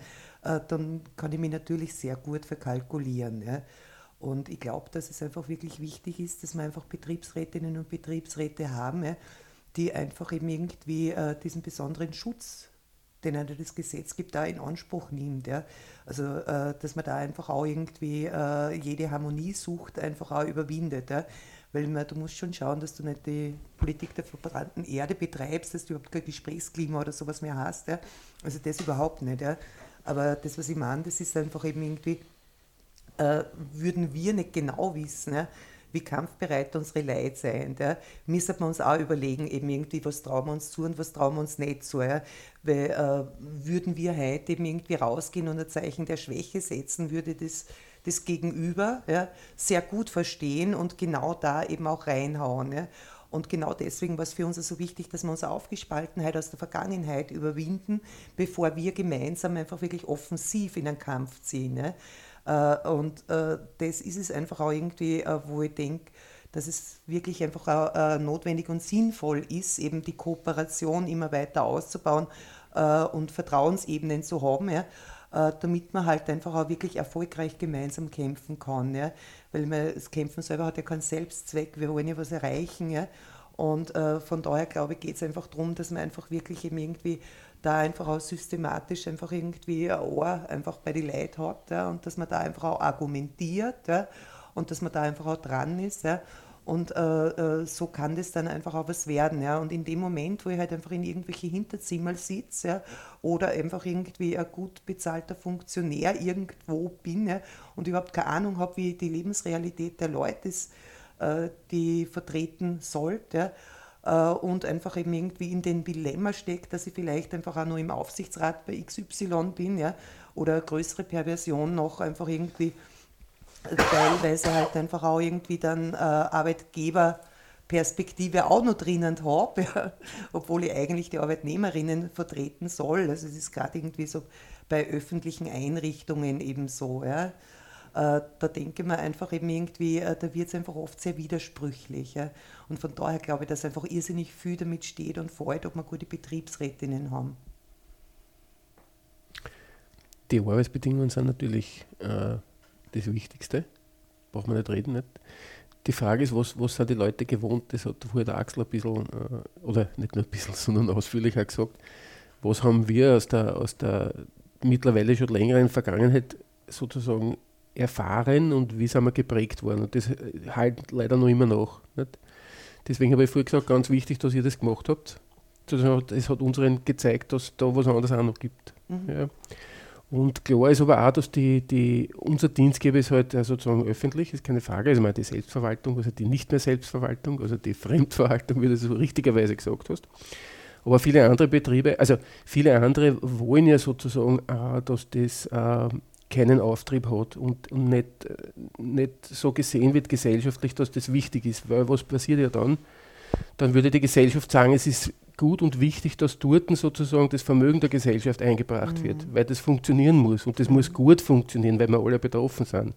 dann kann ich mich natürlich sehr gut verkalkulieren. Ja. Und ich glaube, dass es einfach wirklich wichtig ist, dass wir einfach Betriebsrätinnen und Betriebsräte haben, ja, die einfach eben irgendwie diesen besonderen Schutz, den das Gesetz gibt, da in Anspruch nimmt. Ja. Also, dass man da einfach auch irgendwie jede Harmoniesucht einfach auch überwindet. Ja. Weil du musst schon schauen, dass du nicht die Politik der verbrannten Erde betreibst, dass du überhaupt kein Gesprächsklima oder sowas mehr hast. Ja. Also das überhaupt nicht. Ja. Aber das, was ich meine, das ist einfach eben irgendwie, würden wir nicht genau wissen, ja, wie kampfbereit unsere Leute sind. Ja. Müssen wir uns auch überlegen, eben irgendwie, was trauen wir uns zu und was trauen wir uns nicht zu. Ja. Weil würden wir heute eben irgendwie rausgehen und ein Zeichen der Schwäche setzen, würde das Gegenüber, ja, sehr gut verstehen und genau da eben auch reinhauen. Ja. Und genau deswegen war es für uns so, also wichtig, dass wir unsere Aufgespaltenheit aus der Vergangenheit überwinden, bevor wir gemeinsam einfach wirklich offensiv in einen Kampf ziehen. Ja. Und das ist es einfach auch irgendwie, wo ich denke, dass es wirklich einfach auch notwendig und sinnvoll ist, eben die Kooperation immer weiter auszubauen und Vertrauensebenen zu haben, ja, damit man halt einfach auch wirklich erfolgreich gemeinsam kämpfen kann. Ja? Weil das Kämpfen selber hat ja keinen Selbstzweck, wir wollen ja was erreichen. Ja? Und von daher, glaube ich, geht es einfach darum, dass man einfach wirklich eben irgendwie da einfach auch systematisch einfach irgendwie ein Ohr einfach bei den Leuten hat, ja? Und dass man da einfach auch argumentiert, ja? Und dass man da einfach auch dran ist. Ja? Und so kann das dann einfach auch was werden. Ja. Und in dem Moment, wo ich halt einfach in irgendwelche Hinterzimmer sitze, ja, oder einfach irgendwie ein gut bezahlter Funktionär irgendwo bin, ja, und überhaupt keine Ahnung habe, wie die Lebensrealität der Leute ist, die vertreten sollte, ja, und einfach eben irgendwie in den Dilemma steckt, dass ich vielleicht einfach auch nur im Aufsichtsrat bei XY bin, ja, oder eine größere Perversion noch einfach irgendwie... teilweise halt einfach auch irgendwie dann Arbeitgeberperspektive auch noch drinnen habe, ja, obwohl ich eigentlich die Arbeitnehmerinnen vertreten soll. Also es ist gerade irgendwie so bei öffentlichen Einrichtungen eben so. Ja. Da denke ich mir einfach eben irgendwie, da wird es einfach oft sehr widersprüchlich. Ja. Und von daher glaube ich, dass einfach irrsinnig viel damit steht und fällt, ob wir gute Betriebsrätinnen haben. Die Arbeitsbedingungen sind natürlich... das Wichtigste, braucht man nicht reden. Nicht? Die Frage ist, was sind die Leute gewohnt? Das hat vorher der Axel ein bisschen, oder nicht nur ein bisschen, sondern ausführlicher gesagt. Was haben wir aus der mittlerweile schon längeren Vergangenheit sozusagen erfahren und wie sind wir geprägt worden? Und das halt leider noch immer nach. Nicht? Deswegen habe ich vorher gesagt, ganz wichtig, dass ihr das gemacht habt. Es hat unseren gezeigt, dass es da was anderes auch noch gibt. Mhm. Ja. Und klar ist aber auch, dass unser Dienstgeber ist halt sozusagen öffentlich, ist keine Frage. Also die Selbstverwaltung, also die nicht mehr Selbstverwaltung, also die Fremdverwaltung, wie du so richtigerweise gesagt hast. Aber viele andere Betriebe, also viele andere wollen ja sozusagen, dass das keinen Auftrieb hat und nicht so gesehen wird gesellschaftlich, dass das wichtig ist. Weil was passiert ja dann? Dann würde die Gesellschaft sagen, es ist gut und wichtig, dass dort sozusagen das Vermögen der Gesellschaft eingebracht wird, weil das funktionieren muss und das muss gut funktionieren, weil wir alle betroffen sind.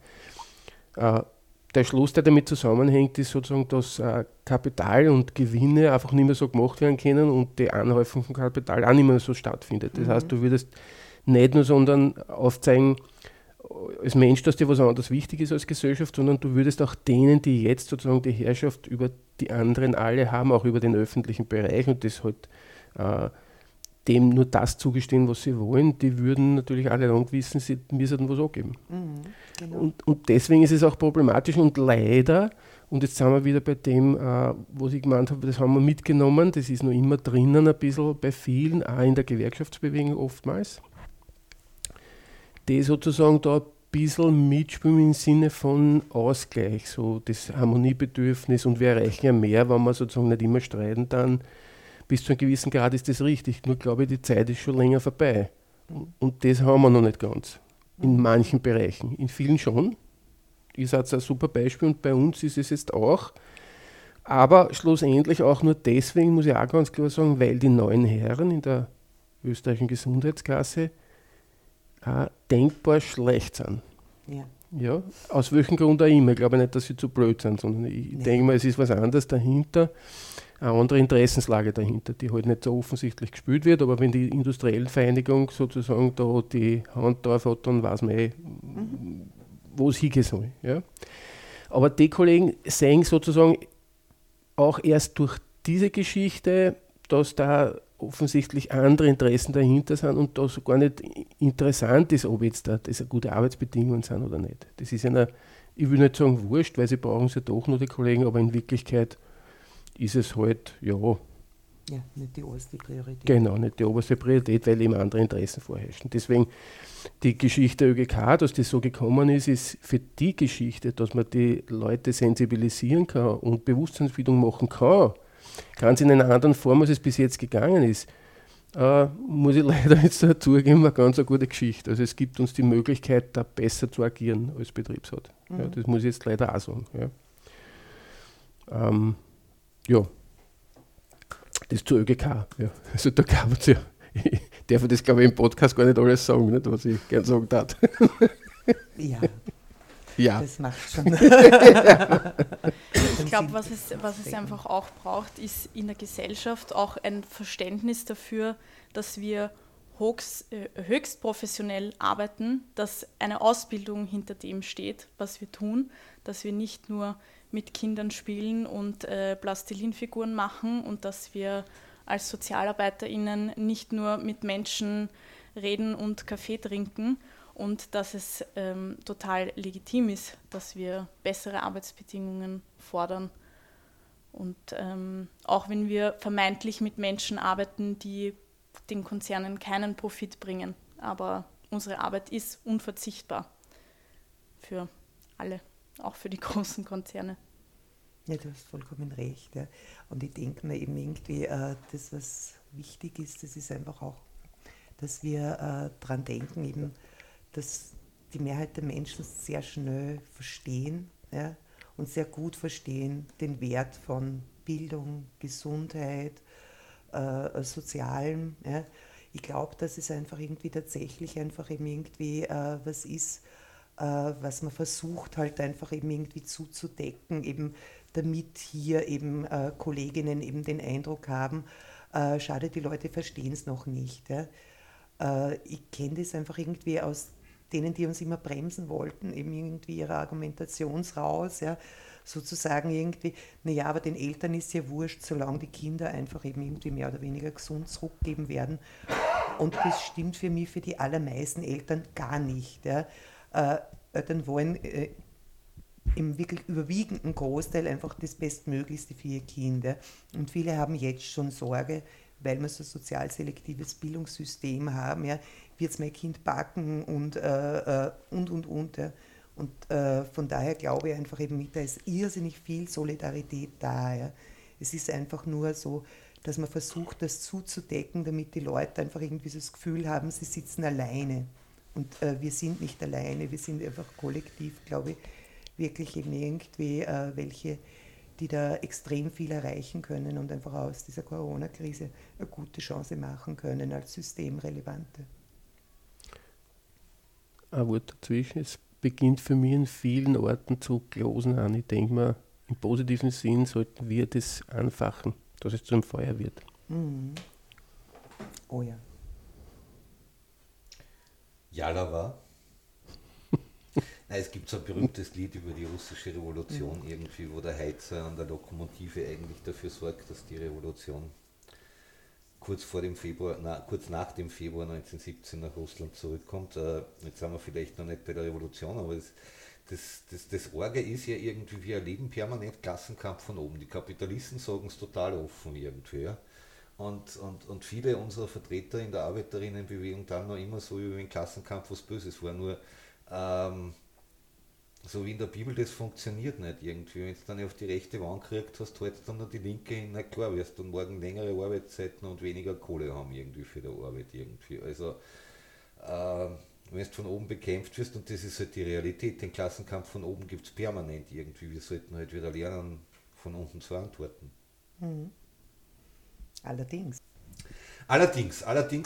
Der Schluss, der damit zusammenhängt, ist sozusagen, dass Kapital und Gewinne einfach nicht mehr so gemacht werden können und die Anhäufung von Kapital auch nicht mehr so stattfindet. Das heißt, du würdest nicht nur, sondern aufzeigen, als Mensch, dass dir was anderes wichtig ist als Gesellschaft, sondern du würdest auch denen, die jetzt sozusagen die Herrschaft über die anderen alle haben, auch über den öffentlichen Bereich und das halt dem nur das zugestehen, was sie wollen, die würden natürlich alle lang wissen, sie müssen was angeben. Mhm, genau. Und deswegen ist es auch problematisch und leider, und jetzt sind wir wieder bei dem, was ich gemeint habe, das haben wir mitgenommen, das ist noch immer drinnen ein bisschen bei vielen, auch in der Gewerkschaftsbewegung oftmals, die sozusagen da ein bisschen mitspielen im Sinne von Ausgleich, so das Harmoniebedürfnis und wir erreichen ja mehr, wenn wir sozusagen nicht immer streiten, dann bis zu einem gewissen Grad ist das richtig, nur glaube ich, die Zeit ist schon länger vorbei und das haben wir noch nicht ganz, in manchen Bereichen, in vielen schon, ihr seid ein super Beispiel und bei uns ist es jetzt auch, aber schlussendlich auch nur deswegen, muss ich auch ganz klar sagen, weil die neuen Herren in der österreichischen Gesundheitskasse denkbar schlecht sind. Ja. Ja, aus welchem Grund auch immer. Ich glaube nicht, dass sie zu blöd sind, sondern ich denke mal, es ist was anderes dahinter, eine andere Interessenslage dahinter, die halt nicht so offensichtlich gespielt wird, aber wenn die industrielle Vereinigung sozusagen da die Hand drauf hat, dann weiß man wo es hingehen soll. Ja? Aber die Kollegen sehen sozusagen auch erst durch diese Geschichte, dass da offensichtlich andere Interessen dahinter sind und das gar nicht interessant ist, ob jetzt das gute Arbeitsbedingungen sind oder nicht. Das ist einer, ich will nicht sagen wurscht, weil sie brauchen es ja doch nur die Kollegen, aber in Wirklichkeit ist es halt, ja, nicht die oberste Priorität. Genau, nicht die oberste Priorität, weil eben andere Interessen vorherrschen. Deswegen die Geschichte der ÖGK, dass das so gekommen ist, ist für die Geschichte, dass man die Leute sensibilisieren kann und Bewusstseinsbildung machen kann, ganz in einer anderen Form, als es bis jetzt gegangen ist, muss ich leider jetzt zugeben, eine ganz eine gute Geschichte. Also es gibt uns die Möglichkeit, da besser zu agieren als Betriebsrat. Mhm. Ja, das muss ich jetzt leider auch sagen. Ja, das zur ÖGK. Ja. Also da gab es ja, ich darf das glaube ich im Podcast gar nicht alles sagen, nicht, was ich gerne sagen darf. Ja. Das macht schon. Ich glaube, was es einfach auch braucht, ist in der Gesellschaft auch ein Verständnis dafür, dass wir höchst professionell arbeiten, dass eine Ausbildung hinter dem steht, was wir tun, dass wir nicht nur mit Kindern spielen und Plastilinfiguren machen und dass wir als SozialarbeiterInnen nicht nur mit Menschen reden und Kaffee trinken, und dass es total legitim ist, dass wir bessere Arbeitsbedingungen fordern. Und auch wenn wir vermeintlich mit Menschen arbeiten, die den Konzernen keinen Profit bringen. Aber unsere Arbeit ist unverzichtbar für alle, auch für die großen Konzerne. Ja, du hast vollkommen recht. Ja. Und ich denke mir eben irgendwie, das, was wichtig ist, das ist einfach auch, dass wir daran denken, eben, dass die Mehrheit der Menschen sehr schnell verstehen, ja, und sehr gut verstehen den Wert von Bildung, Gesundheit, Sozialem. Ja. Ich glaube, dass es einfach irgendwie tatsächlich einfach eben irgendwie was ist, was man versucht halt einfach eben irgendwie zuzudecken, eben damit hier eben Kolleginnen eben den Eindruck haben, schade, die Leute verstehen es noch nicht. Ja. Ich kenne das einfach irgendwie aus denen, die uns immer bremsen wollten, eben irgendwie ihre Argumentationsraus, ja, sozusagen irgendwie, naja, aber den Eltern ist ja wurscht, solange die Kinder einfach eben irgendwie mehr oder weniger gesund zurückgeben werden. Und das stimmt für mich, für die allermeisten Eltern gar nicht. Ja. Eltern wollen im wirklich überwiegenden Großteil einfach das Bestmöglichste für ihr Kind. Ja. Und viele haben jetzt schon Sorge, weil wir so ein sozial selektives Bildungssystem haben, ja, wird's mein Kind backen und. Ja. Und von daher glaube ich einfach eben, da ist irrsinnig viel Solidarität da. Ja. Es ist einfach nur so, dass man versucht, das zuzudecken, damit die Leute einfach irgendwie so das Gefühl haben, sie sitzen alleine. Und wir sind nicht alleine, wir sind einfach kollektiv, glaube ich, wirklich irgendwie welche, die da extrem viel erreichen können und einfach aus dieser Corona-Krise eine gute Chance machen können als Systemrelevante. Ein Wort dazwischen, es beginnt für mich in vielen Orten zu glosen an. Ich denke mal, im positiven Sinn sollten wir das anfachen, dass es zu einem Feuer wird. Mhm. Oh ja. Jalawa. Es gibt so ein berühmtes Lied über die russische Revolution irgendwie, wo der Heizer an der Lokomotive eigentlich dafür sorgt, dass die Revolution kurz nach dem Februar 1917 nach Russland zurückkommt. Jetzt sind wir vielleicht noch nicht bei der Revolution, aber das Orge ist ja irgendwie, wir erleben permanent Klassenkampf von oben. Die Kapitalisten sagen es total offen irgendwie. Ja? Und viele unserer Vertreter in der Arbeiterinnenbewegung dann noch immer so über den Klassenkampf was Böses war, nur so wie in der Bibel, das funktioniert nicht irgendwie. Wenn du dann auf die rechte Wand kriegst, hast du halt dann noch die linke hin, na klar, wirst du morgen längere Arbeitszeiten und weniger Kohle haben irgendwie für die Arbeit irgendwie. Also wenn du von oben bekämpft wirst, und das ist halt die Realität, den Klassenkampf von oben gibt es permanent irgendwie. Wir sollten halt wieder lernen, von unten zu antworten. Mhm. Allerdings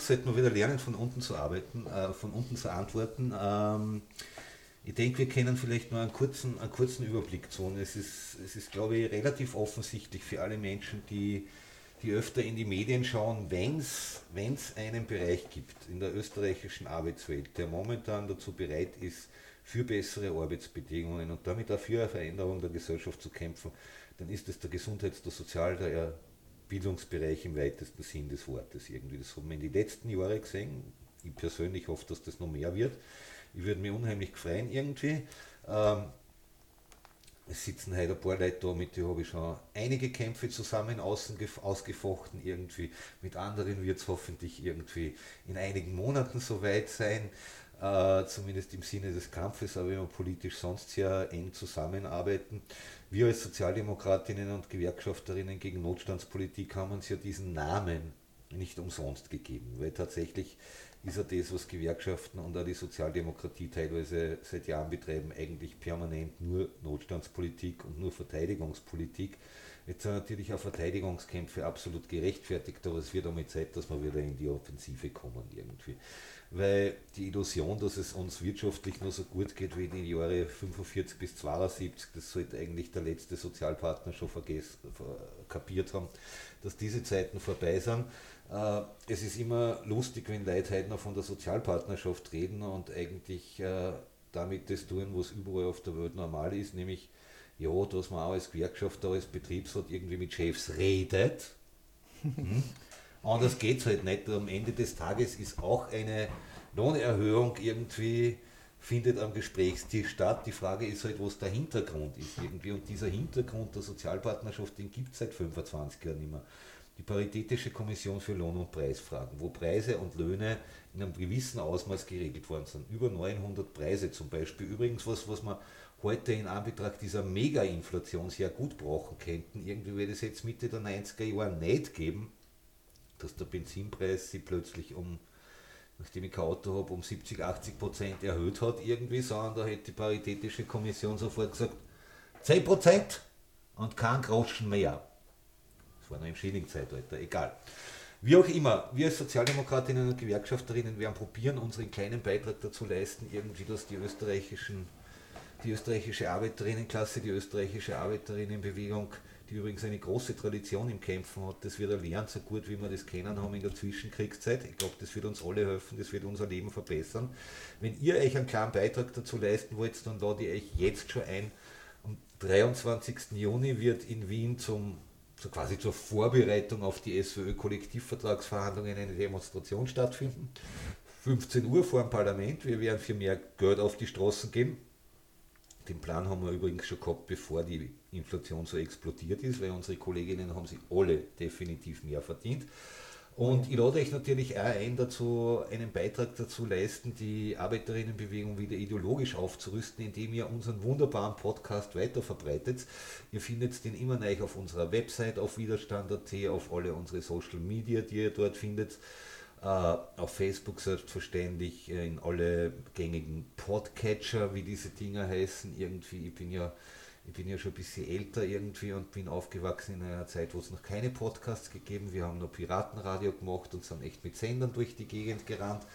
sollten wir wieder lernen, von unten zu arbeiten, von unten zu antworten. Ich denke, wir können vielleicht nur einen kurzen Überblick tun. Es ist, glaube ich, relativ offensichtlich für alle Menschen, die öfter in die Medien schauen, wenn es einen Bereich gibt in der österreichischen Arbeitswelt, der momentan dazu bereit ist, für bessere Arbeitsbedingungen und damit auch für eine Veränderung der Gesellschaft zu kämpfen, dann ist es der Gesundheits-, der Sozial-, der Bildungsbereich im weitesten Sinn des Wortes irgendwie. Das haben wir in den letzten Jahren gesehen. Ich persönlich hoffe, dass das noch mehr wird. Ich würde mich unheimlich freuen irgendwie. Es sitzen heute ein paar Leute da, mit denen habe ich schon einige Kämpfe zusammen ausgefochten irgendwie. Mit anderen wird es hoffentlich irgendwie in einigen Monaten soweit sein, zumindest im Sinne des Kampfes, aber wenn wir politisch sonst sehr eng zusammenarbeiten. Wir als Sozialdemokratinnen und Gewerkschafterinnen gegen Notstandspolitik haben uns ja diesen Namen nicht umsonst gegeben, weil tatsächlich ist ja das, was Gewerkschaften und auch die Sozialdemokratie teilweise seit Jahren betreiben, eigentlich permanent nur Notstandspolitik und nur Verteidigungspolitik. Jetzt sind natürlich auch Verteidigungskämpfe absolut gerechtfertigt, aber es wird damit Zeit, dass wir wieder in die Offensive kommen irgendwie. Weil die Illusion, dass es uns wirtschaftlich nur so gut geht wie in den Jahren 45 bis 72, das sollte eigentlich der letzte Sozialpartner schon kapiert haben, dass diese Zeiten vorbei sind. Es ist immer lustig, wenn Leute heute noch von der Sozialpartnerschaft reden und eigentlich damit das tun, was überall auf der Welt normal ist, nämlich ja, dass man auch als Gewerkschafter, als Betriebsrat irgendwie mit Chefs redet. Anders geht es halt nicht. Am Ende des Tages ist auch eine Lohnerhöhung irgendwie, findet am Gesprächstisch statt. Die Frage ist halt, was der Hintergrund ist irgendwie. Und dieser Hintergrund der Sozialpartnerschaft, den gibt es seit 25 Jahren nicht mehr. Die Paritätische Kommission für Lohn- und Preisfragen, wo Preise und Löhne in einem gewissen Ausmaß geregelt worden sind. Über 900 Preise zum Beispiel. Übrigens was man heute in Anbetracht dieser Mega-Inflation sehr gut brauchen könnten. Irgendwie wird es jetzt Mitte der 90er Jahre nicht geben, dass der Benzinpreis sich plötzlich nachdem ich kein Auto habe, um 70-80% erhöht hat irgendwie, sondern da hätte die Paritätische Kommission sofort gesagt, 10% und kein Groschen mehr. Das war noch im Schilling-Zeitalter, egal. Wie auch immer, wir als Sozialdemokratinnen und Gewerkschafterinnen werden probieren, unseren kleinen Beitrag dazu leisten, irgendwie, dass die österreichische Arbeiterinnenklasse, die österreichische Arbeiterinnenbewegung, die übrigens eine große Tradition im Kämpfen hat, das wird erlernt, so gut wie wir das kennen haben in der Zwischenkriegszeit. Ich glaube, das wird uns alle helfen, das wird unser Leben verbessern. Wenn ihr euch einen kleinen Beitrag dazu leisten wollt, dann lade ich euch jetzt schon ein. Am 23. Juni wird in Wien quasi zur Vorbereitung auf die SVÖ-Kollektivvertragsverhandlungen eine Demonstration stattfinden. 15 Uhr vor dem Parlament. Wir werden für mehr Geld auf die Straßen gehen. Den Plan haben wir übrigens schon gehabt, bevor die Inflation so explodiert ist, weil unsere Kolleginnen haben sich alle definitiv mehr verdient. Und ich lade euch natürlich auch ein, dazu einen Beitrag dazu leisten, die Arbeiterinnenbewegung wieder ideologisch aufzurüsten, indem ihr unseren wunderbaren Podcast weiterverbreitet. Ihr findet den immer neu auf unserer Website, auf Widerstand.at, auf alle unsere Social Media, die ihr dort findet, auf Facebook selbstverständlich, in alle gängigen Podcatcher, wie diese Dinger heißen. Irgendwie, ich bin ja schon ein bisschen älter irgendwie und bin aufgewachsen in einer Zeit, wo es noch keine Podcasts gegeben. Wir haben noch Piratenradio gemacht und sind echt mit Sendern durch die Gegend gerannt,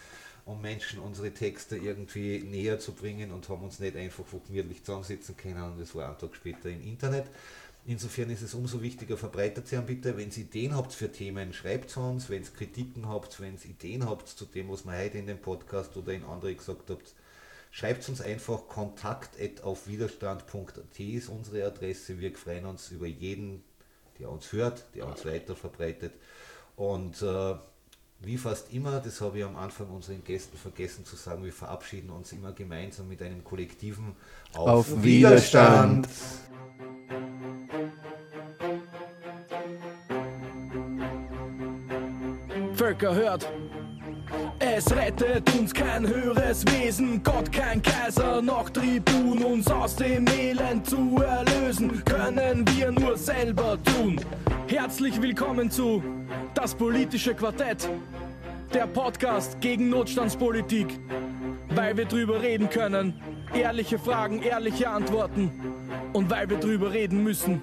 um Menschen unsere Texte irgendwie näher zu bringen, und haben uns nicht einfach wo gemütlich zusammensitzen können, und das war einen Tag später im Internet. Insofern ist es umso wichtiger, verbreitet sie bitte. Wenn ihr Ideen habt für Themen, schreibt es uns. Wenn ihr Kritiken habt, wenn ihr Ideen habt zu dem, was wir heute in dem Podcast oder in andere gesagt habt, schreibt uns einfach. kontakt@aufwiderstand.at ist unsere Adresse. Wir freuen uns über jeden, der uns hört, der uns weiterverbreitet. Und wie fast immer, das habe ich am Anfang unseren Gästen vergessen zu sagen, wir verabschieden uns immer gemeinsam mit einem kollektiven Auf Widerstand! Völker, hört! Es rettet uns kein höheres Wesen, Gott, kein Kaiser, noch Tribun. Uns aus dem Elend zu erlösen, können wir nur selber tun. Herzlich willkommen zu Das politische Quartett, der Podcast gegen Notstandspolitik, weil wir drüber reden können, ehrliche Fragen, ehrliche Antworten, und weil wir drüber reden müssen.